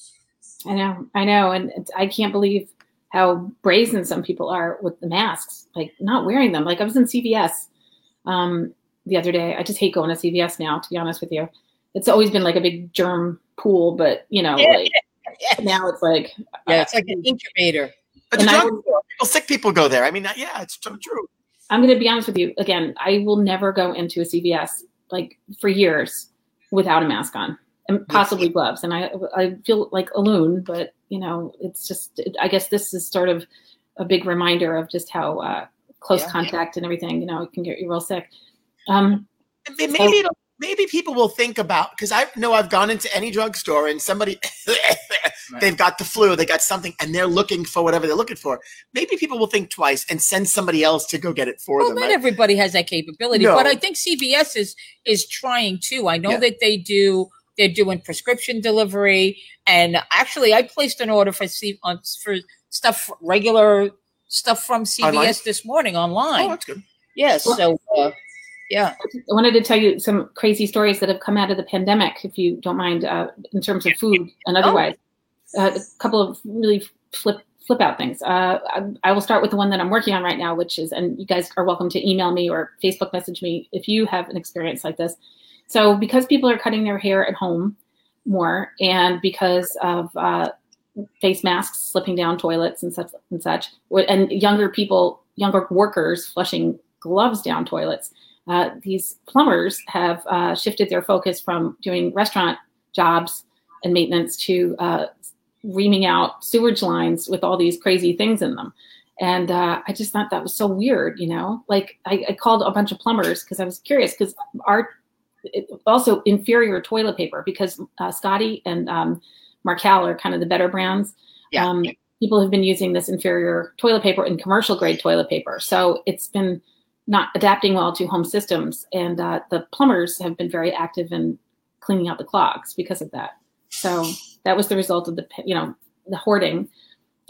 I know. I know. And it's, I can't believe how brazen some people are with the masks, like not wearing them. Like I was in C V S um, the other day. I just hate going to C V S now, to be honest with you. It's always been like a big germ pool, but, you know, yeah, like yeah, yeah. now it's like. Yeah, uh, it's like an incubator. But the drug would, people, sick people go there. I mean, yeah, it's so true. I'm going to be honest with you. Again, I will never go into a C V S like for years without a mask on. And possibly gloves. And I I feel like a loon, but, you know, it's just, I guess this is sort of a big reminder of just how uh, close yeah, contact yeah. and everything, you know, it can get you real sick. Um, maybe so, it'll, maybe people will think about, because I know I've gone into any drugstore and somebody, right. they've got the flu, they got something, and they're looking for whatever they're looking for. Maybe people will think twice and send somebody else to go get it for well, them. Well, not right? everybody has that capability, no. but I think C V S is, is trying too. I know yeah. that they do. They're doing prescription delivery, and actually, I placed an order for C- on, for stuff, regular stuff from C V S online? this morning online. Oh, that's good. Yes. Yeah, well, so, uh, yeah. I wanted to tell you some crazy stories that have come out of the pandemic, if you don't mind, uh, in terms of food and otherwise. Oh. Uh, a couple of really flip flip out things. Uh, I, I will start with the one that I'm working on right now, which is, and you guys are welcome to email me or Facebook message me if you have an experience like this. So because people are cutting their hair at home more, and because of uh, face masks slipping down toilets and such and such, and younger people, younger workers flushing gloves down toilets. Uh, these plumbers have uh, shifted their focus from doing restaurant jobs and maintenance to uh, reaming out sewage lines with all these crazy things in them. And uh, I just thought that was so weird, you know, like I, I called a bunch of plumbers because I was curious, because our it, also inferior toilet paper, because uh, Scotty and um, Marcal are kind of the better brands. Yeah. Um, people have been using this inferior toilet paper and commercial grade toilet paper. So it's been not adapting well to home systems. And uh, the plumbers have been very active in cleaning out the clogs because of that. So that was the result of the, you know, the hoarding.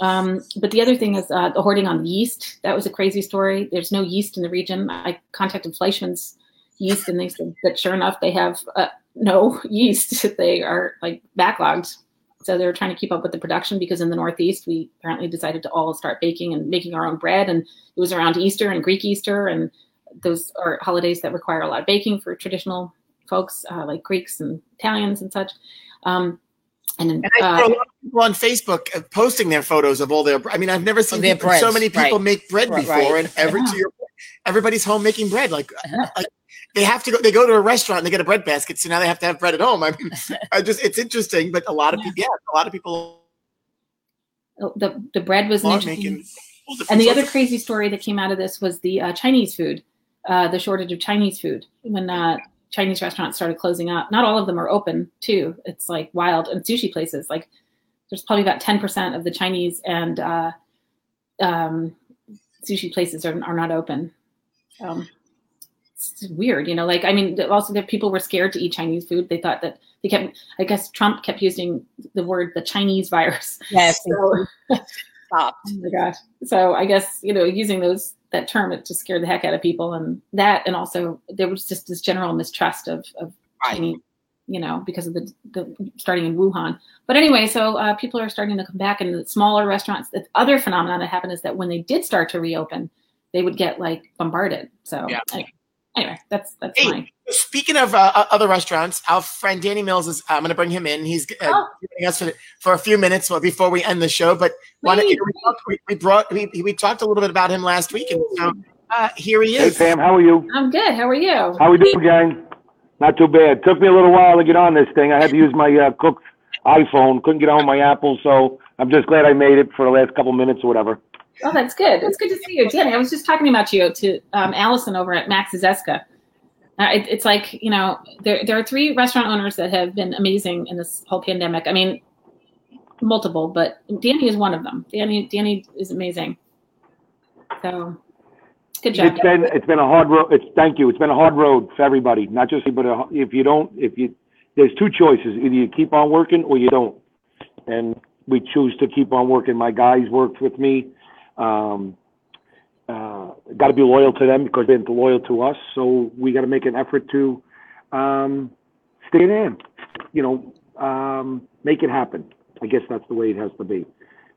Um, but the other thing is uh, the hoarding on yeast. That was a crazy story. There's no yeast in the region. I contacted Fleischmann's yeast, and they said that sure enough, they have uh, no yeast. They are like backlogged. So they're trying to keep up with the production, because in the Northeast, we apparently decided to all start baking and making our own bread. And it was around Easter and Greek Easter. And those are holidays that require a lot of baking for traditional folks uh, like Greeks and Italians and such. Um, And, then, and I saw uh, a lot of people on Facebook posting their photos of all their. I mean, I've never seen people, breads, so many people right. make bread right, before, right. and every yeah. to your, everybody's home making bread. Like, yeah. like they have to go. They go to a restaurant and they get a bread basket, so now they have to have bread at home. I mean, I just it's interesting, but a lot of yeah. people, yeah, a lot of people. The the bread was an interesting. And the other crazy story that came out of this was the uh, Chinese food, uh, the shortage of Chinese food when. Uh, Chinese restaurants started closing up. Not all of them are open too. It's like wild. And sushi places, like there's probably about ten percent of the Chinese and uh, um, sushi places are, are not open. Um, it's weird, you know, like, I mean, also the people were scared to eat Chinese food. They thought that they kept, I guess Trump kept using the word, the Chinese virus. Yes. So, stopped. Oh my gosh. So I guess, you know, using those, that term, it just scared the heck out of people. And that, and also there was just this general mistrust of, of Chinese, you know, because of the, the starting in Wuhan. But anyway, so uh, people are starting to come back, and the smaller restaurants. The other phenomenon that happened is that when they did start to reopen, they would get like bombarded. So yeah. anyway, anyway, that's, that's hey, fine. Speaking of uh, other restaurants, our friend Danny Mills is, I'm going to bring him in. He's uh, oh. giving us for, for a few minutes before we end the show, but why don't you, we, we brought, we, we talked a little bit about him last week, and so uh, here he is. Hey Pam, how are you? I'm good. How are you? How we doing, gang? Not too bad. Took me a little while to get on this thing. I had to use my uh, cook's iPhone. Couldn't get on my Apple, so I'm just glad I made it for the last couple minutes or whatever. Oh, that's good. It's good to see you, Danny. I was just talking about you to um, Allison over at Max's Esca. Uh, it, it's like, you know, there there are three restaurant owners that have been amazing in this whole pandemic. I mean, multiple, but Danny is one of them. Danny Danny is amazing. So, good job. It's been it's been a hard road. It's thank you. It's been a hard road for everybody, not just but a, if you don't, if you there's two choices: either you keep on working or you don't. And we choose to keep on working. My guys worked with me. Um, uh, got to be loyal to them because they're loyal to us. So we got to make an effort to um, stay in, you know, um, make it happen. I guess that's the way it has to be.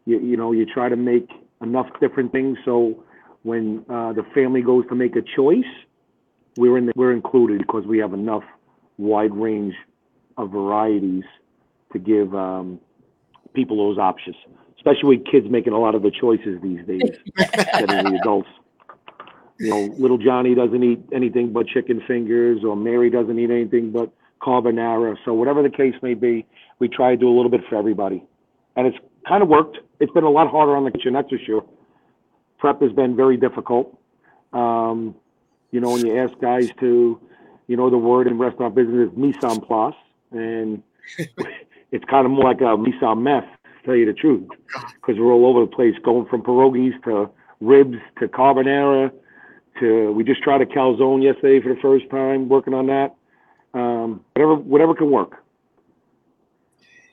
You, you know, you try to make enough different things so when uh, the family goes to make a choice, we're in the, we're included because we have enough wide range of varieties to give um, people those options. Especially with kids making a lot of the choices these days instead of the adults. You know, little Johnny doesn't eat anything but chicken fingers, or Mary doesn't eat anything but carbonara. So whatever the case may be, we try to do a little bit for everybody. And it's kind of worked. It's been a lot harder on the kitchen, that's for sure. Prep has been very difficult. Um, you know, when you ask guys to, you know, the word in restaurant business is mise en place. And it's kind of more like a mise en mess. Tell you the truth, because we're all over the place, going from pierogies to ribs to carbonara to we just tried a calzone yesterday for the first time, working on that. Um, whatever, whatever can work.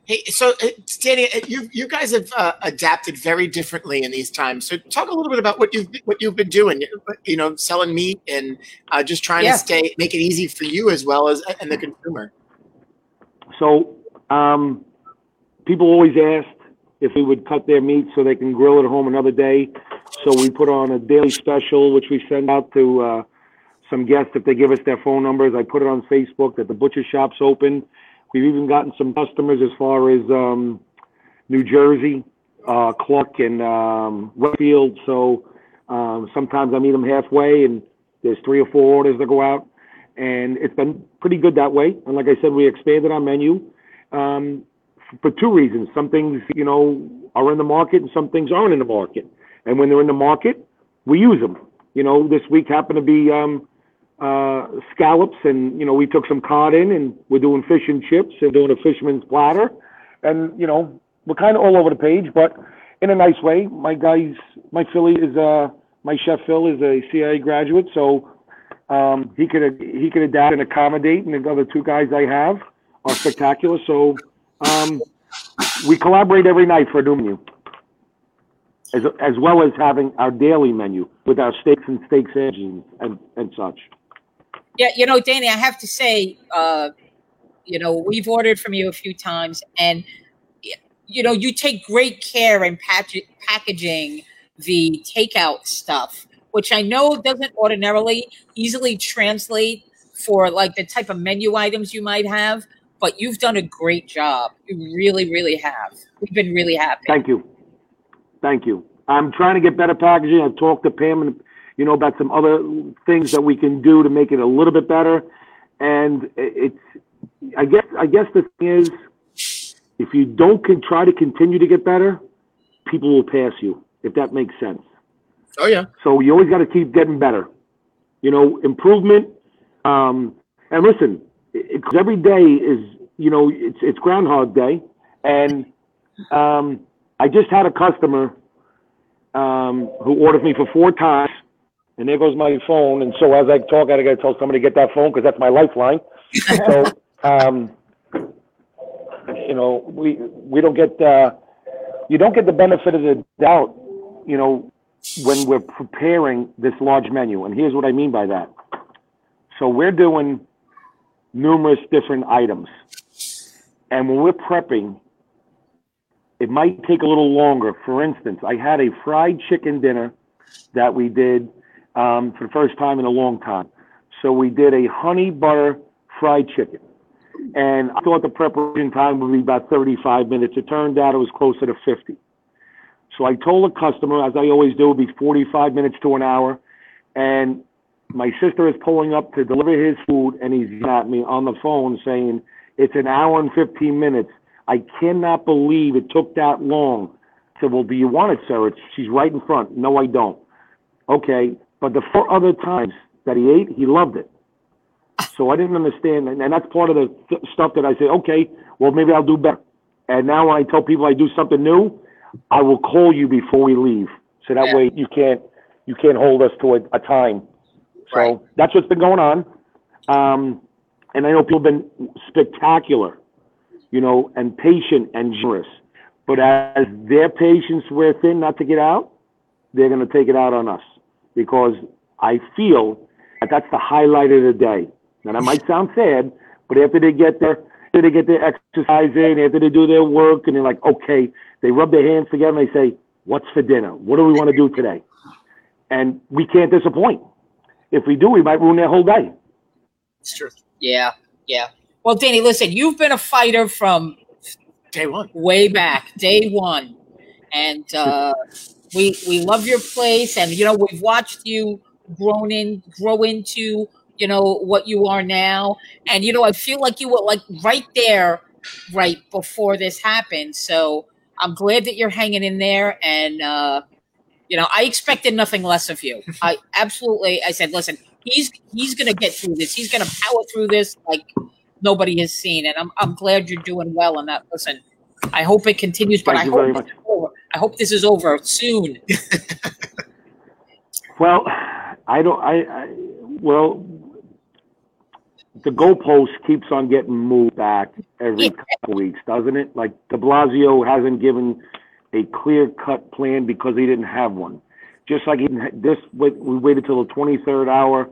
Hey, so uh, Danny, you you guys have uh, adapted very differently in these times. So talk a little bit about what you've what you've been doing. You know, selling meat and uh, just trying yeah. to stay make it easy for you as well as and the consumer. So um, people always ask if we would cut their meat so they can grill it at home another day. So we put on a daily special, which we send out to uh, some guests if they give us their phone numbers. I put it on Facebook that the butcher shop's open. We've even gotten some customers as far as um, New Jersey, uh, Clark, and um, Westfield. So um, sometimes I meet them halfway, and there's three or four orders that go out. And it's been pretty good that way. And like I said, we expanded our menu um, for two reasons. Some things, you know, are in the market, and some things aren't in the market. And when they're in the market, we use them. You know, this week happened to be um, uh, scallops, and, you know, we took some cod in, and we're doing fish and chips and doing a fisherman's platter. And, you know, we're kind of all over the page, but in a nice way. My guys, my Philly is, uh, my chef Phil is a C I A graduate, so um, he could he could adapt and accommodate. And the other two guys I have are spectacular. So um, we collaborate every night for a new menu, as as well as having our daily menu with our steaks and steak sandwiches and and such. Yeah, you know, Danny, I have to say, uh, you know, we've ordered from you a few times, and you know, you take great care in pack- packaging the takeout stuff, which I know doesn't ordinarily easily translate for like the type of menu items you might have, but you've done a great job. You really, really have. We've been really happy. Thank you. Thank you. I'm trying to get better packaging. I've talked to Pam and, you know, about some other things that we can do to make it a little bit better. And it's, I guess, I guess the thing is, if you don't can try to continue to get better, people will pass you, if that makes sense. Oh, yeah. So you always got to keep getting better. You know, improvement. Um, and listen, it, cause every day is, you know, it's it's Groundhog Day. And um, I just had a customer um, who ordered me for four times. And there goes my phone. And so as I talk, I got to tell somebody to get that phone because that's my lifeline. so, um You know, we we don't get uh, you don't get the benefit of the doubt, you know, when we're preparing this large menu. And here's what I mean by that. So we're doing numerous different items, and when we're prepping, it might take a little longer. For instance, I had a fried chicken dinner that we did um, for the first time in a long time. So we did a honey butter fried chicken. And I thought the preparation time would be about thirty-five minutes. It turned out it was closer to fifty. So I told a customer, as I always do, it would be forty-five minutes to an hour. And my sister is pulling up to deliver his food, and he's at me on the phone saying, it's an hour and fifteen minutes. I cannot believe it took that long. I said, well, do you want it, sir? It's, she's right in front. No, I don't. Okay. But the four other times that he ate, he loved it. So I didn't understand, and that's part of the th- stuff that I say, okay, well, maybe I'll do better. And now when I tell people I do something new, I will call you before we leave. So that yeah. way you can't you can't hold us to a, a time. So right. That's what's been going on. Um, and I know people have been spectacular, you know, and patient and generous. But as their patience wear thin not to get out, they're going to take it out on us. Because I feel that that's the highlight of the day. And that might sound sad, but after they get their after they get their exercise in, after they do their work, and they're like, okay, they rub their hands together and they say, what's for dinner? What do we want to do today? And we can't disappoint. If we do, we might ruin their whole day. It's true. Yeah, yeah. Well, Danny, listen, you've been a fighter from day one, way back, day one. And uh, we we love your place. And, you know, we've watched you grown in, grow into – you know, what you are now. And, you know, I feel like you were like right there, right before this happened. So I'm glad that you're hanging in there. And, uh, you know, I expected nothing less of you. I absolutely, I said, listen, he's, he's going to get through this. He's going to power through this like nobody has seen. And I'm, I'm glad you're doing well on that. Listen, I hope it continues, but I hope, I hope this is over soon. well, I don't, I, I well, the goalpost keeps on getting moved back every couple weeks, doesn't it? Like de Blasio hasn't given a clear-cut plan because he didn't have one. Just like he this, we waited till the twenty-third hour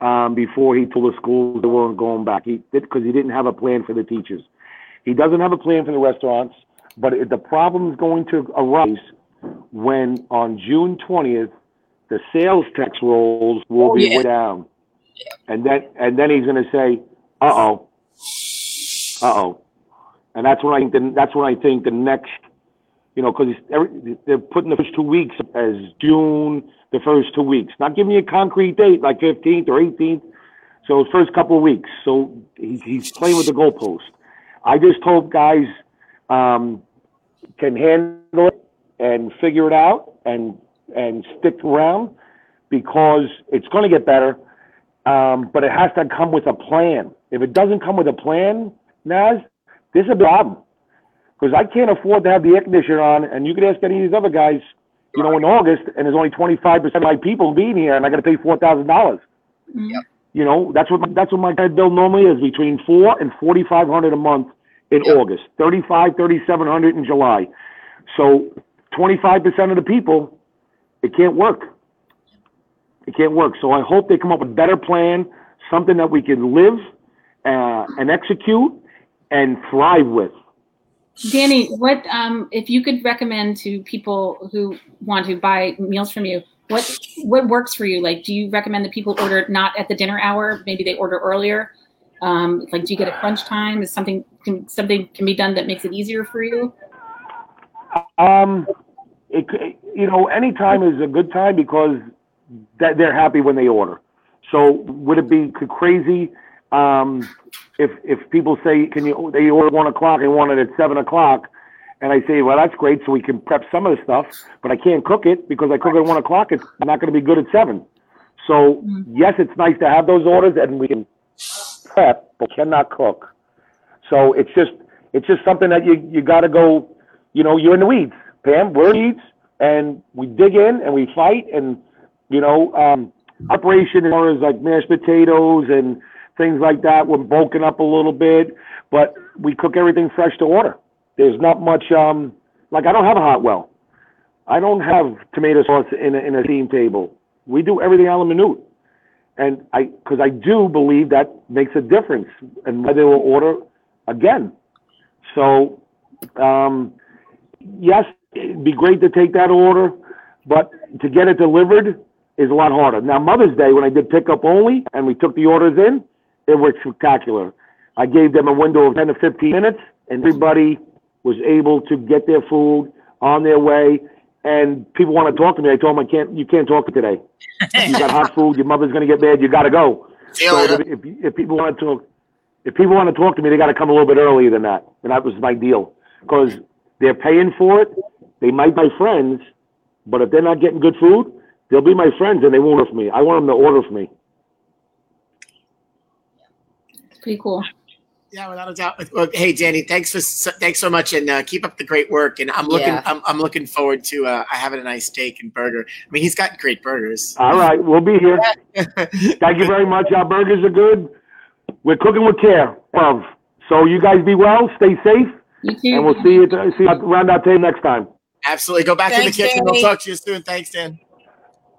um, before he told the schools they weren't going back. He did because he didn't have a plan for the teachers. He doesn't have a plan for the restaurants, but it, the problem is going to arise when on June twentieth the sales tax rolls will oh, be yeah. way down. And then and then he's going to say, uh-oh, uh-oh. And that's when I think the, that's when I think the next you know, because they're putting the first two weeks as June, the first two weeks. Not giving you a concrete date like fifteenth or eighteenth. So first couple of weeks. So he's, he's playing with the goalpost. I just hope guys um, can handle it and figure it out and and stick around, because it's going to get better. Um, but it has to come with a plan. If it doesn't come with a plan, Naz, this is a problem. Because I can't afford to have the air conditioner on, and you could ask any of these other guys, you know, in August, and there's only twenty-five percent of my people being here, and I got to pay four thousand dollars. Yep. You know, that's what my, that's what my guy bill normally is, between four and forty-five hundred a month in yep. August, thirty-five, thirty-seven hundred in July. So twenty-five percent of the people, it can't work. It can't work. So I hope they come up with a better plan, something that we can live uh, and execute and thrive with. Danny, what um, if you could recommend to people who want to buy meals from you, what what works for you? Like, do you recommend that people order not at the dinner hour? Maybe they order earlier. Um, like, do you get a crunch time? Is something can, something can be done that makes it easier for you? Um, it, you know, any time is a good time because that they're happy when they order. So would it be crazy? Um, if if people say, can you, they order one o'clock and want it at seven o'clock, and I say, well, that's great, so we can prep some of the stuff, but I can't cook it because I cook it at one o'clock, it's not going to be good at seven. So yes, it's nice to have those orders and we can prep, but cannot cook. So it's just it's just something that you you got to go, you know, you're in the weeds, Pam. We're in the weeds, and we dig in and we fight, and you know, um, operation as far as like mashed potatoes and things like that. We're bulking up a little bit, but we cook everything fresh to order. There's not much, um, like I don't have a hot well. I don't have tomato sauce in a, in a steam table. We do everything a la minute. And I, because I do believe that makes a difference in whether they will order again. So, um, yes, it'd be great to take that order, but to get it delivered is a lot harder. Now, Mother's Day, when I did pickup only and we took the orders in, it was spectacular. I gave them a window of ten to fifteen minutes, and everybody was able to get their food on their way. And people want to talk to me. I told them, I can't, you can't talk to today. You got hot food. Your mother's going to get mad. You got to go. So if, if people want to talk, if people want to talk to me, they got to come a little bit earlier than that. And that was my deal, because they're paying for it. They might be my friends, but if they're not getting good food, they'll be my friends and they won't order for me. I want them to order for me. Pretty cool. Yeah, without a doubt. Well, hey, Danny, thanks for so, thanks so much, and uh, keep up the great work. And I'm looking, yeah. I'm, I'm looking forward to uh, having a nice steak and burger. I mean, he's got great burgers. All right, we'll be here. Thank you very much. Our burgers are good. We're cooking with care, love. So you guys be well, stay safe, you too. And we'll see you see you around our table next time. Absolutely. Go back thanks, to the kitchen. Danny. We'll talk to you soon. Thanks, Dan.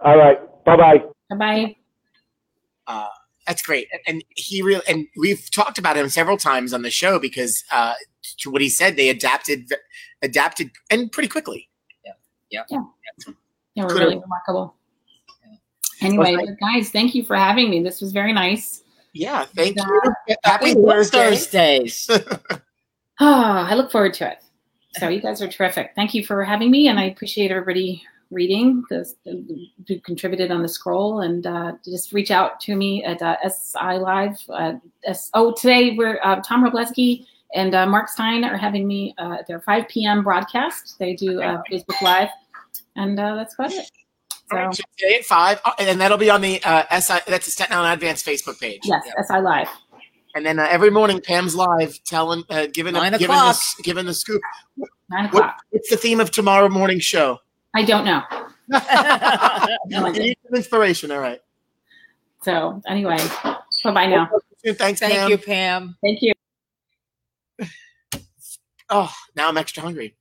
All right. Bye bye. Bye bye. Uh, That's great, and he really, and we've talked about him several times on the show because uh, to what he said, they adapted, adapted, and pretty quickly. Yeah, yeah, yeah. yeah. yeah we're really remarkable. Yeah. Anyway, well, thank guys, thank you for having me. This was very nice. Yeah, thank and, you. Uh, Happy Thursday. Thursdays. oh, I look forward to it. So you guys are terrific. Thank you for having me, and I appreciate everybody reading because who contributed on the scroll, and uh, just reach out to me at uh, S I Live. Uh, S- oh, today we're uh, Tom Robleski and uh, Mark Stein are having me uh, at their five p.m. broadcast. They do uh, Facebook Live, and uh, that's about it. So, all right, so today at five, oh, and then that'll be on the uh, S I. That's the Staten Island Advanced Facebook page. Yes, yeah. S I Live. And then uh, every morning, Pam's live, telling, uh, giving, a, giving, the, giving the scoop. Nine o'clock. What, what's the theme of tomorrow morning's show? I don't know. no, I need some inspiration. All right. So anyway, bye-bye now. Thanks, Thank Pam. you, Pam. Thank you. Oh, now I'm extra hungry.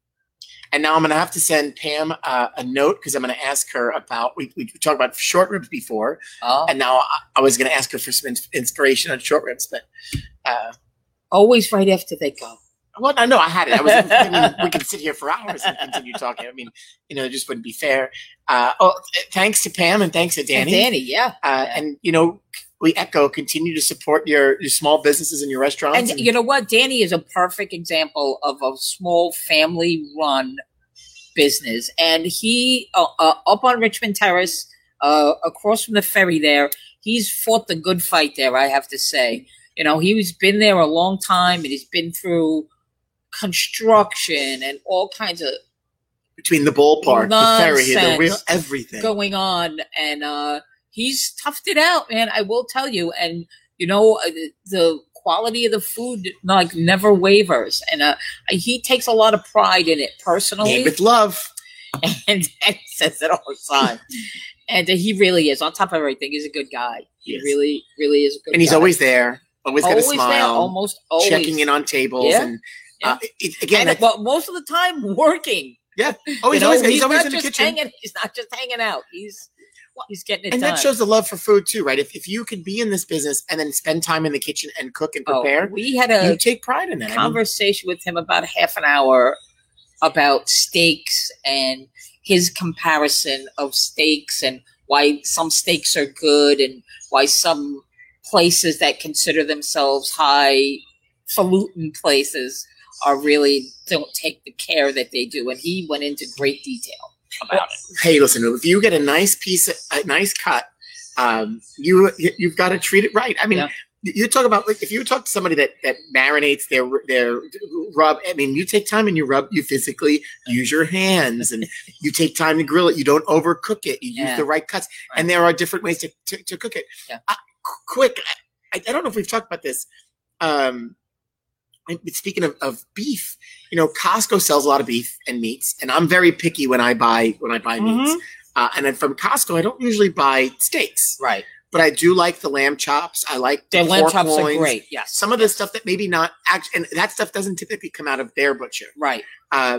And now I'm going to have to send Pam uh, a note because I'm going to ask her about, we, we talked about short ribs before. Oh. And now I, I was going to ask her for some in- inspiration on short ribs, but. Uh, Always right after they go. Well, I know I had it. I was thinking we could sit here for hours and continue talking. I mean, you know, it just wouldn't be fair. Uh, oh, thanks to Pam and thanks to Danny. And Danny, yeah. Uh, yeah. And, you know, we echo, continue to support your, your small businesses and your restaurants. And, and you know what? Danny is a perfect example of a small family-run business, and he uh, uh, up on Richmond Terrace, uh, across from the ferry there, he's fought the good fight there, I have to say. You know, he's been there a long time, and he's been through construction and all kinds of between the ballpark, the ferry, the real everything going on, and uh, he's toughed it out, man. I will tell you, and you know the quality of the food like never wavers, and uh, he takes a lot of pride in it personally. Made with love, and, and he says it all the time. And uh, he really is on top of everything. He's a good guy. He yes. really, really is a good. And guy. He's always there. Always got a smile. There, almost always checking in on tables yeah. and yeah. Uh, it, again, and, well, most of the time working. Yeah. Oh, he's, know, always, he's, he's always in the kitchen. Hanging, he's not just hanging out. He's he's getting it and done. And that shows the love for food too, right? If if you could be in this business and then spend time in the kitchen and cook and prepare, oh, we had a you take pride in that. Conversation I mean. with him about half an hour about steaks and his comparison of steaks and why some steaks are good and why some places that consider themselves highfalutin places are really don't take the care that they do. And he went into great detail about it. Hey, listen, if you get a nice piece, a nice cut, um, you, you've got to treat it right. I mean, yeah. you talk about, like, if you talk to somebody that, that marinates their, their rub, I mean, you take time and you rub, you physically use your hands and you take time to grill it. You don't overcook it. You yeah. use the right cuts. Right. And there are different ways to, to, to cook it. Yeah. I, quick, I, I don't know if we've talked about this. Um, Speaking of, of beef, you know, Costco sells a lot of beef and meats, and I'm very picky when I buy when I buy mm-hmm. meats. Uh, and then from Costco, I don't usually buy steaks, right? But I do like the lamb chops. I like the, the lamb chops loins. Are great. Yes, some of the stuff that maybe not actually, and that stuff doesn't typically come out of their butcher, right? Uh,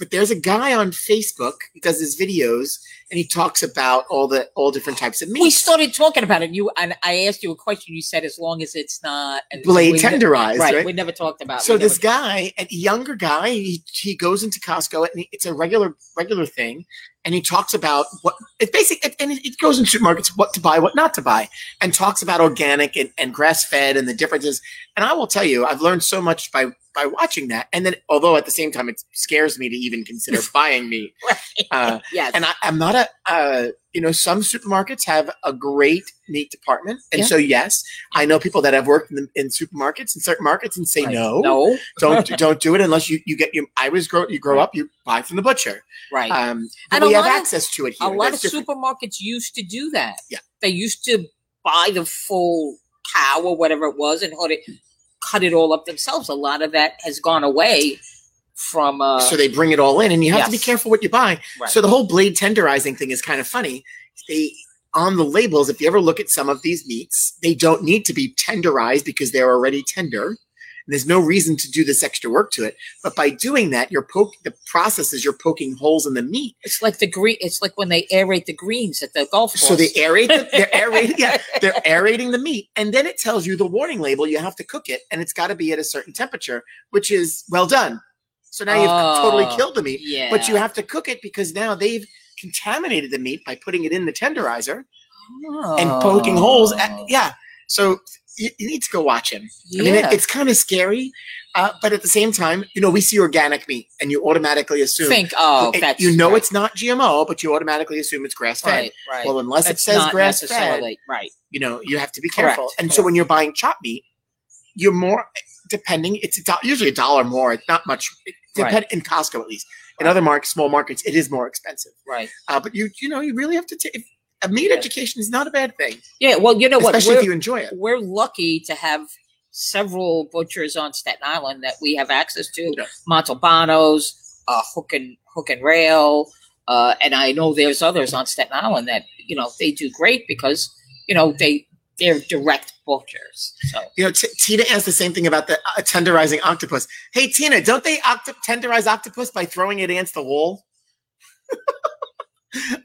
but there's a guy on Facebook. He does his videos, and he talks about all the all different types of meat. We started talking about it. You and I asked you a question. You said as long as it's not blade so tenderized, ne- right, right? We never talked about. So this never- guy, a younger guy, he, he goes into Costco, and he, it's a regular regular thing. And he talks about what it's basically, and it goes in supermarkets what to buy, what not to buy, and talks about organic and, and grass fed and the differences. And I will tell you, I've learned so much by by watching that. And then, although at the same time, it scares me to even consider buying meat. Uh, yes. And I, I'm not a, uh, you know, some supermarkets have a great meat department, and yeah. so yes, I know people that have worked in, in supermarkets and certain markets and say right. no, no, don't don't do it unless you, you get your. I was grow you grow up, you buy from the butcher, right? Um, and we have access to it here. A lot That's of different. Supermarkets used to do that. Yeah. They used to buy the full cow or whatever it was and cut it, cut it all up themselves. A lot of that has gone away from... Uh, so they bring it all in, and you have yes. to be careful what you buy. Right. So the whole blade tenderizing thing is kind of funny. They on the labels, if you ever look at some of these meats, they don't need to be tenderized because they're already tender. There's no reason to do this extra work to it, but by doing that, you're poking the process is you're poking holes in the meat. It's like the green. It's like when they aerate the greens at the golf course. So they aerate. The, they're aerating. Yeah, they're aerating the meat, and then it tells you the warning label. You have to cook it, and it's got to be at a certain temperature, which is well done. So now you've oh, totally killed the meat, yeah. but you have to cook it because now they've contaminated the meat by putting it in the tenderizer oh. and poking holes. At, yeah, so. You need to go watch him. Yeah. I mean, it, it's kind of scary, uh, but at the same time, you know, we see organic meat, and you automatically assume. Think, oh, it, that's you know right. it's not G M O, but you automatically assume it's grass-fed. Right, right. Well, unless that's it says grass-fed, right. you know, you have to be Correct. careful. And Correct. so when you're buying chopped meat, you're more, depending, it's a do- usually a dollar more. It's not much, it, depend, right. in Costco at least. Right. In other markets, small markets, it is more expensive. Right. Uh, but, you you know, you really have to take A meat yeah. education is not a bad thing. Yeah, well, you know what? Especially we're, if you enjoy it. We're lucky to have several butchers on Staten Island that we have access to. Yeah. Montalbano's, uh, Hook and Hook and Rail, uh, and I know there's others on Staten Island that, you know, they do great because, you know, they, they're direct butchers. So You know, T- Tina asked the same thing about the uh, tenderizing octopus. Hey, Tina, don't they octo- tenderize octopus by throwing it against the wall?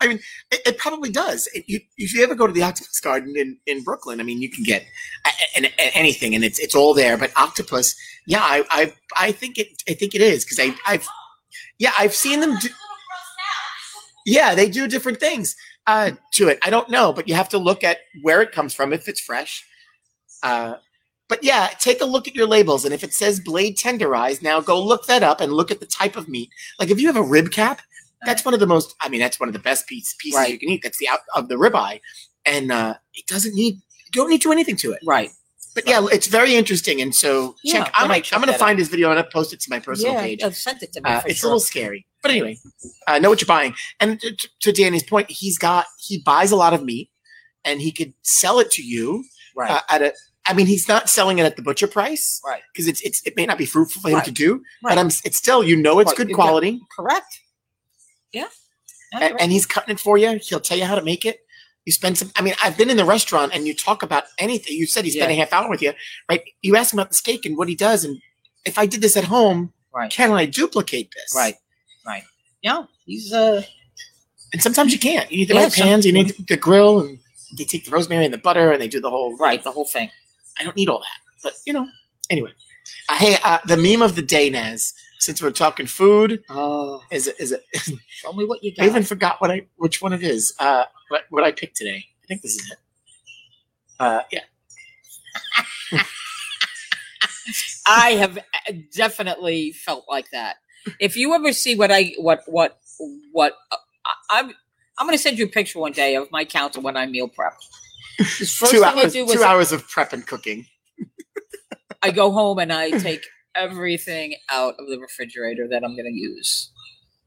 I mean, it, it probably does. It, you, if you ever go to the Octopus Garden in, in Brooklyn, I mean, you can get a, a, a, anything, and it's it's all there. But octopus, yeah, I I, I think it I think it is because I I've yeah I've seen them. Do, yeah, they do different things uh, to it. I don't know, but you have to look at where it comes from if it's fresh. Uh, but yeah, take a look at your labels, and if it says blade tenderized, now go look that up and look at the type of meat. Like if you have a rib cap. That's one of the most, I mean, that's one of the best piece, pieces right. you can eat. That's the out of the ribeye. And uh, it doesn't need, you don't need to do anything to it. Right. But yeah, it's very interesting. And so yeah, check, I'm, check I'm going to find out. His video and I'll post it to my personal yeah, page. Yeah, send it to me. Uh, it's sure. a little scary. But anyway, uh, know what you're buying. And to, to Danny's point, he's got, he buys a lot of meat and he could sell it to you right. uh, at a, I mean, he's not selling it at the butcher price, right? Because it's it's it may not be fruitful for him right. to do, right. but I'm it's still you know it's good quality, yeah. correct? Yeah, and, right. and he's cutting it for you. He'll tell you how to make it. You spend some. I mean, I've been in the restaurant and you talk about anything. You said he spent yeah. a half hour with you, right? You ask him about the steak and what he does, and if I did this at home, right. can I duplicate this? Right, right. Yeah, he's uh, and sometimes you can't. You need the yeah, right pans. Some, you need the grill, and they take the rosemary and the butter, and they do the whole right, the whole thing. I don't need all that, but you know. Anyway, uh, hey, uh, the meme of the day, Naz. Since we're talking food, oh, is it, is it? Tell me what you got. I even forgot what I which one it is. Uh, what, what I picked today. I think this is it. Uh, yeah. I have definitely felt like that. If you ever see what I what what what uh, I, I'm I'm going to send you a picture one day of my counter when I meal prep. Two, hours, two like, hours of prep and cooking. I go home and I take everything out of the refrigerator that I'm going to use.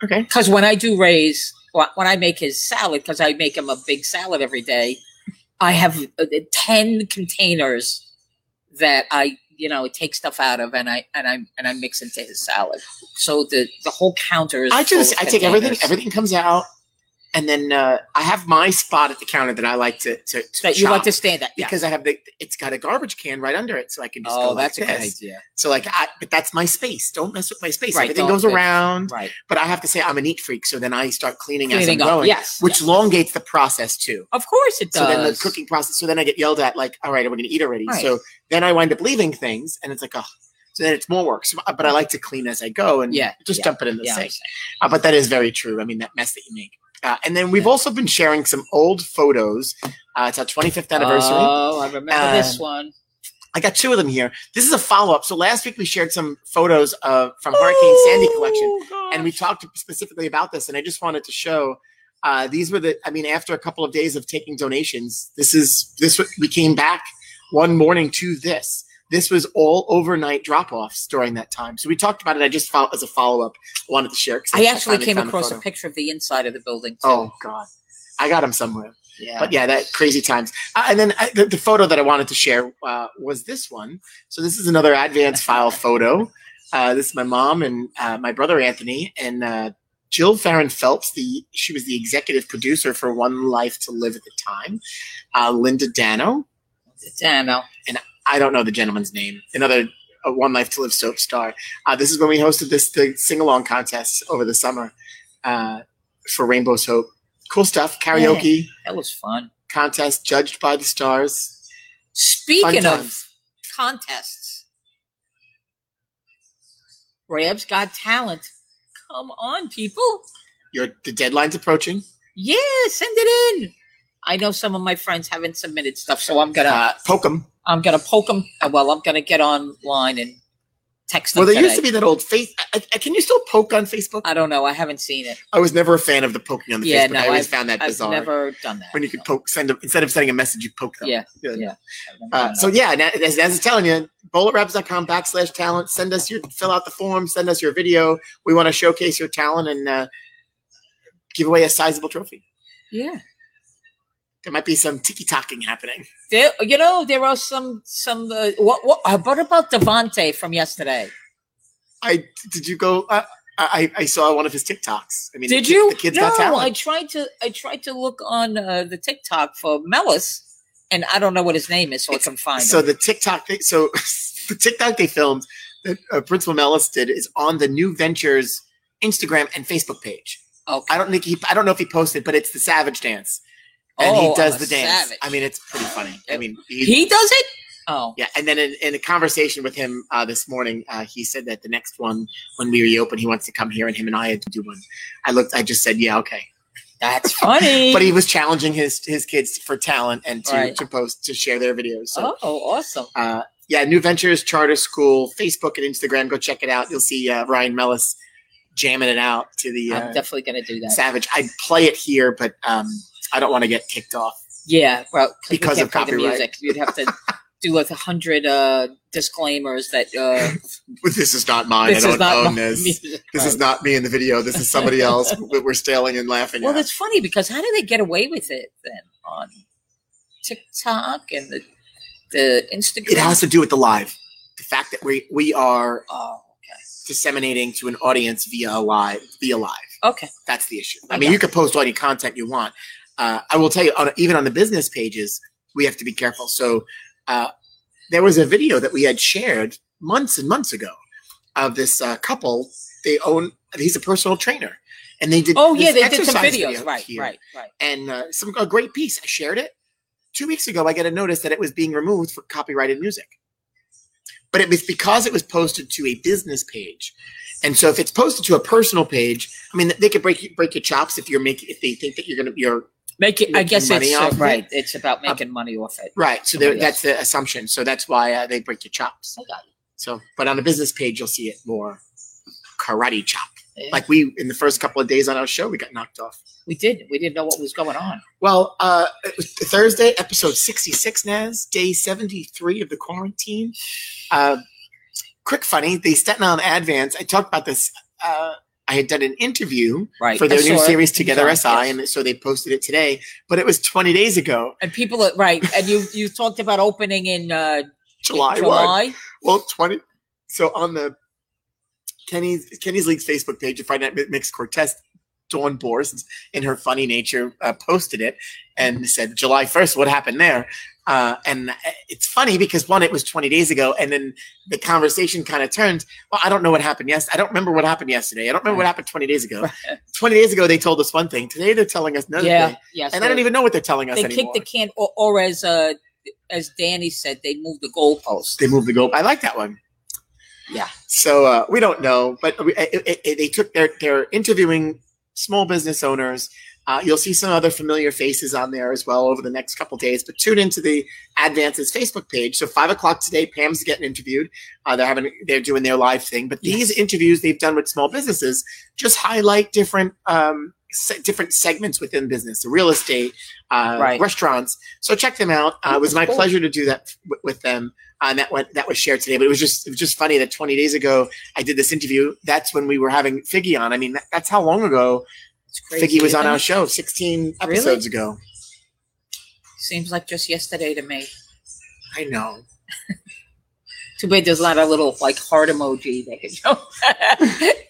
Okay. Because when I do Ray's, when I make his salad, because I make him a big salad every day, I have ten containers that I, you know, take stuff out of, and I and I and I mix into his salad. So the the whole counter is. I just I take everything. Everything comes out. And then uh, I have my spot at the counter that I like to to, to that you like to stand at yeah. because I have the it's got a garbage can right under it, so I can just oh, go that's like a this. Good idea. So like, I, but that's my space. Don't mess with my space. Right, Everything goes fit. around. Right. But I have to say I'm a neat freak, so then I start cleaning, cleaning as I'm going, yes, which yes. elongates the process too. Of course it does. So then the cooking process. So then I get yelled at like, all right, we're going to eat already. Right. So then I wind up leaving things, and it's like, oh. So then it's more work. So, but I like to clean as I go and yeah, just yeah, dump it in the yeah, sink. Uh, but that is very true. I mean, that mess that you make. Uh, and then we've yeah. also been sharing some old photos. Uh, it's our twenty-fifth anniversary. Oh, I remember uh, this one. I got two of them here. This is a follow-up. So last week we shared some photos of from Hurricane oh, Sandy collection, gosh. and we talked specifically about this. And I just wanted to show uh, these were the. I mean, after a couple of days of taking donations, this is this we came back one morning to this. This was all overnight drop-offs during that time. So we talked about it. I just found as a follow-up wanted to share. I actually came across a, a picture of the inside of the building. Too. Oh, God. I got them somewhere. Yeah. But yeah, that crazy times. Uh, and then I, the, the photo that I wanted to share uh, was this one. So this is another advance file photo. Uh, this is my mom and uh, my brother, Anthony, and uh, Jill Farron Phelps. The She was the executive producer for One Life to Live at the time. Uh, Linda Dano. Linda Dano. And I don't know the gentleman's name. Another uh, One Life to Live soap star. Uh, this is when we hosted this the sing-along contest over the summer uh, for Rainbow's Hope. Cool stuff. Karaoke. Yeah, that was fun. Contest judged by the stars. Speaking of contests, Rab's Got Talent. Come on, people. Your the deadline's approaching. Yeah, send it in. I know some of my friends haven't submitted stuff, so I'm gonna uh, poke them. I'm gonna poke them. Well, I'm gonna get online and text them. Well, there today. used to be that old face. I, I, can you still poke on Facebook? I don't know. I haven't seen it. I was never a fan of the poking on the yeah, Facebook. No, I always I've, found that I've bizarre. I've never done that. When you could no. poke, send them instead of sending a message, you poke them. Yeah, yeah. yeah. Uh, so yeah, as as I'm telling you, bullet wraps dot com backslash talent. Send us your fill out the form. Send us your video. We want to showcase your talent and uh, give away a sizable trophy. Yeah. There might be some tiki-talking happening. There, you know, there are some some. Uh, what what? What about Devante from yesterday? I did you go? Uh, I I saw one of his TikToks. I mean, did the, you? The kids no, got talent. I tried to I tried to look on uh, the TikTok for Mellis, and I don't know what his name is, so it's, I can find. So him. the TikTok, they, so the TikTok they filmed that uh, Principal Mellis did is on the New Ventures Instagram and Facebook page. Okay. I don't think he. I don't know if he posted, but it's the Savage Dance. And oh, he does the dance. Savage. I mean, it's pretty funny. I mean, he, he does it. Oh, yeah. And then in, in a conversation with him uh, this morning, uh, he said that the next one, when we reopen, he wants to come here, and him and I had to do one. I looked. I just said, yeah, okay. That's funny. But he was challenging his his kids for talent and to, right. to post to share their videos. So, oh, awesome. Uh, yeah, New Ventures Charter School, Facebook and Instagram. Go check it out. You'll see uh, Ryan Mellis jamming it out to the. I'm uh, definitely going to do that. Savage. I'd play it here, but um, I don't want to get kicked off. Yeah, well, because we of copyright, the music. You'd have to do like a hundred uh, disclaimers that uh, this is not mine. I don't own this. Music, this right. is not me in the video. This is somebody else. We're staring and laughing. Well, that's funny because how do they get away with it then on TikTok and the the Instagram? It has to do with the live. The fact that we we are uh, okay. disseminating to an audience via live via live. Okay, that's the issue. I, I mean, you can post all your content you want. Uh, I will tell you, on, even on the business pages, we have to be careful. So uh, there was a video that we had shared months and months ago of this uh, couple. They own – he's a personal trainer. And they did Oh, yeah, they did some videos. Video right, here. right, right. And uh, some a great piece. I shared it. Two weeks ago, I got a notice that it was being removed for copyrighted music. But it was because it was posted to a business page. And so if it's posted to a personal page, I mean, they could break break your chops if you're making – if they think that you're going to – you're Make it, I guess it's uh, right. It. It's about making uh, money off it. Right. So that's the assumption. So that's why uh, they break your chops. I got it. So, but on the business page, you'll see it more karate chop. Yeah. Like we, in the first couple of days on our show, we got knocked off. We did. We didn't know what was going on. Well, uh, it was Thursday, episode sixty-six, Naz, day seventy-three of the quarantine. Uh, quick funny, the Staten Island Advance, I talked about this. Uh, I had done an interview right. for their I new series it. Together yeah, S I, yes. and so they posted it today. But it was twenty days ago. And people, are, right? And you you talked about opening in uh, July. July. Well, twenty. So on the Kenny's Kenny's League's Facebook page, you find out Mix Cortez, Dawn Borst, in her funny nature, uh, posted it and said July first. What happened there? Uh, and it's funny because one, it was twenty days ago, and then the conversation kind of turned. Well, I don't know what happened. Yes, I don't remember what happened yesterday. I don't remember what happened twenty days ago. twenty days ago, they told us one thing. Today, they're telling us another yeah, thing. Yeah, and so I don't even know what they're telling us they anymore. They kicked the can, or, or as uh, as Danny said, they moved the goalpost. They moved the goal. I like that one. Yeah. So uh, we don't know, but we, it, it, it, they took their they're interviewing small business owners. Uh, you'll see some other familiar faces on there as well over the next couple of days. But tune into the Advances Facebook page. So five o'clock today, Pam's getting interviewed. Uh, they're having they're doing their live thing. But these yes. interviews they've done with small businesses just highlight different um, se- different segments within business, the real estate, uh, right. restaurants. So check them out. Uh, it was my cool. pleasure to do that w- with them. Uh, and that went, that was shared today. But it was just it was just funny that twenty days ago I did this interview. That's when we were having Figgy on. I mean, that, that's how long ago. Figgy was on our show sixteen episodes really? ago. Seems like just yesterday to me. I know. Too bad there's not a little like heart emoji they could show.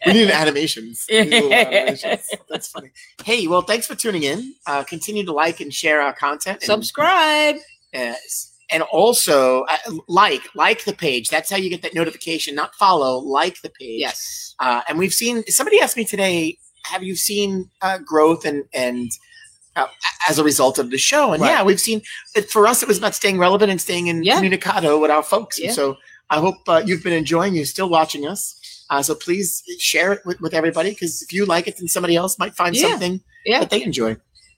We need animations. We need little animations. That's funny. Hey, well, thanks for tuning in. Uh, continue to like and share our content. And, Subscribe. Yes. And also, uh, like, like the page. That's how you get that notification. Not follow, like the page. Yes. Uh, and we've seen, somebody asked me today, have you seen uh, growth and and uh, as a result of the show? And right. yeah, we've seen it. For us, it was about staying relevant and staying in yeah. communicado with our folks. Yeah. And so I hope uh, you've been enjoying. You're still watching us. Uh, so please share it with, with everybody, because if you like it, then somebody else might find yeah. something yeah. that they enjoy.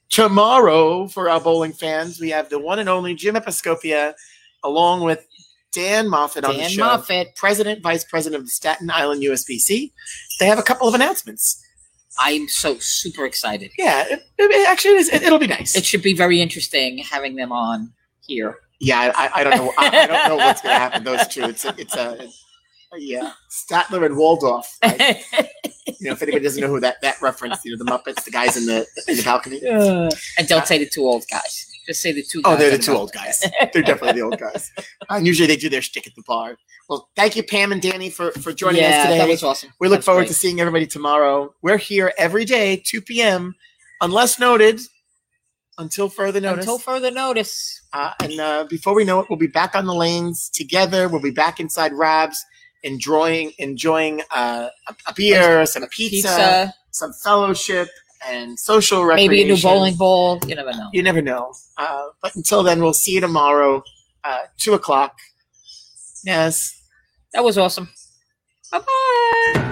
Tomorrow, for our bowling fans, we have the one and only Jim Episcopia, along with Dan Moffitt Dan on the show. Dan Moffitt. President, Vice President of the Staten Island U S B C. They have a couple of announcements. I'm so super excited. Yeah, it, it actually, is, it, it'll be nice. It should be very interesting having them on here. Yeah, I, I don't know. I, I don't know what's going to happen. Those two. It's a, it's a yeah, Statler and Waldorf. Right? You know, if anybody doesn't know who that, that reference, you know, the Muppets, the guys in the in the balcony. Uh, and don't uh, say the two old guys. Just say the two. Guys. Oh, they're the two old guys. They're definitely the old guys. Uh, and usually they do their shtick at the bar. Well, thank you, Pam and Danny, for, for joining yeah, us today. That was awesome. We look That's forward great. to seeing everybody tomorrow. We're here every day, two p.m., unless noted, until further notice. Until further notice. Uh, and uh, before we know it, we'll be back on the lanes together. We'll be back inside Rab's, enjoying enjoying uh, a, a beer, some pizza, pizza, some fellowship. And social recreation. Maybe a new bowling ball. You never know. You never know. Uh, but until then, we'll see you tomorrow, uh, two o'clock. Yes. That was awesome. Bye-bye.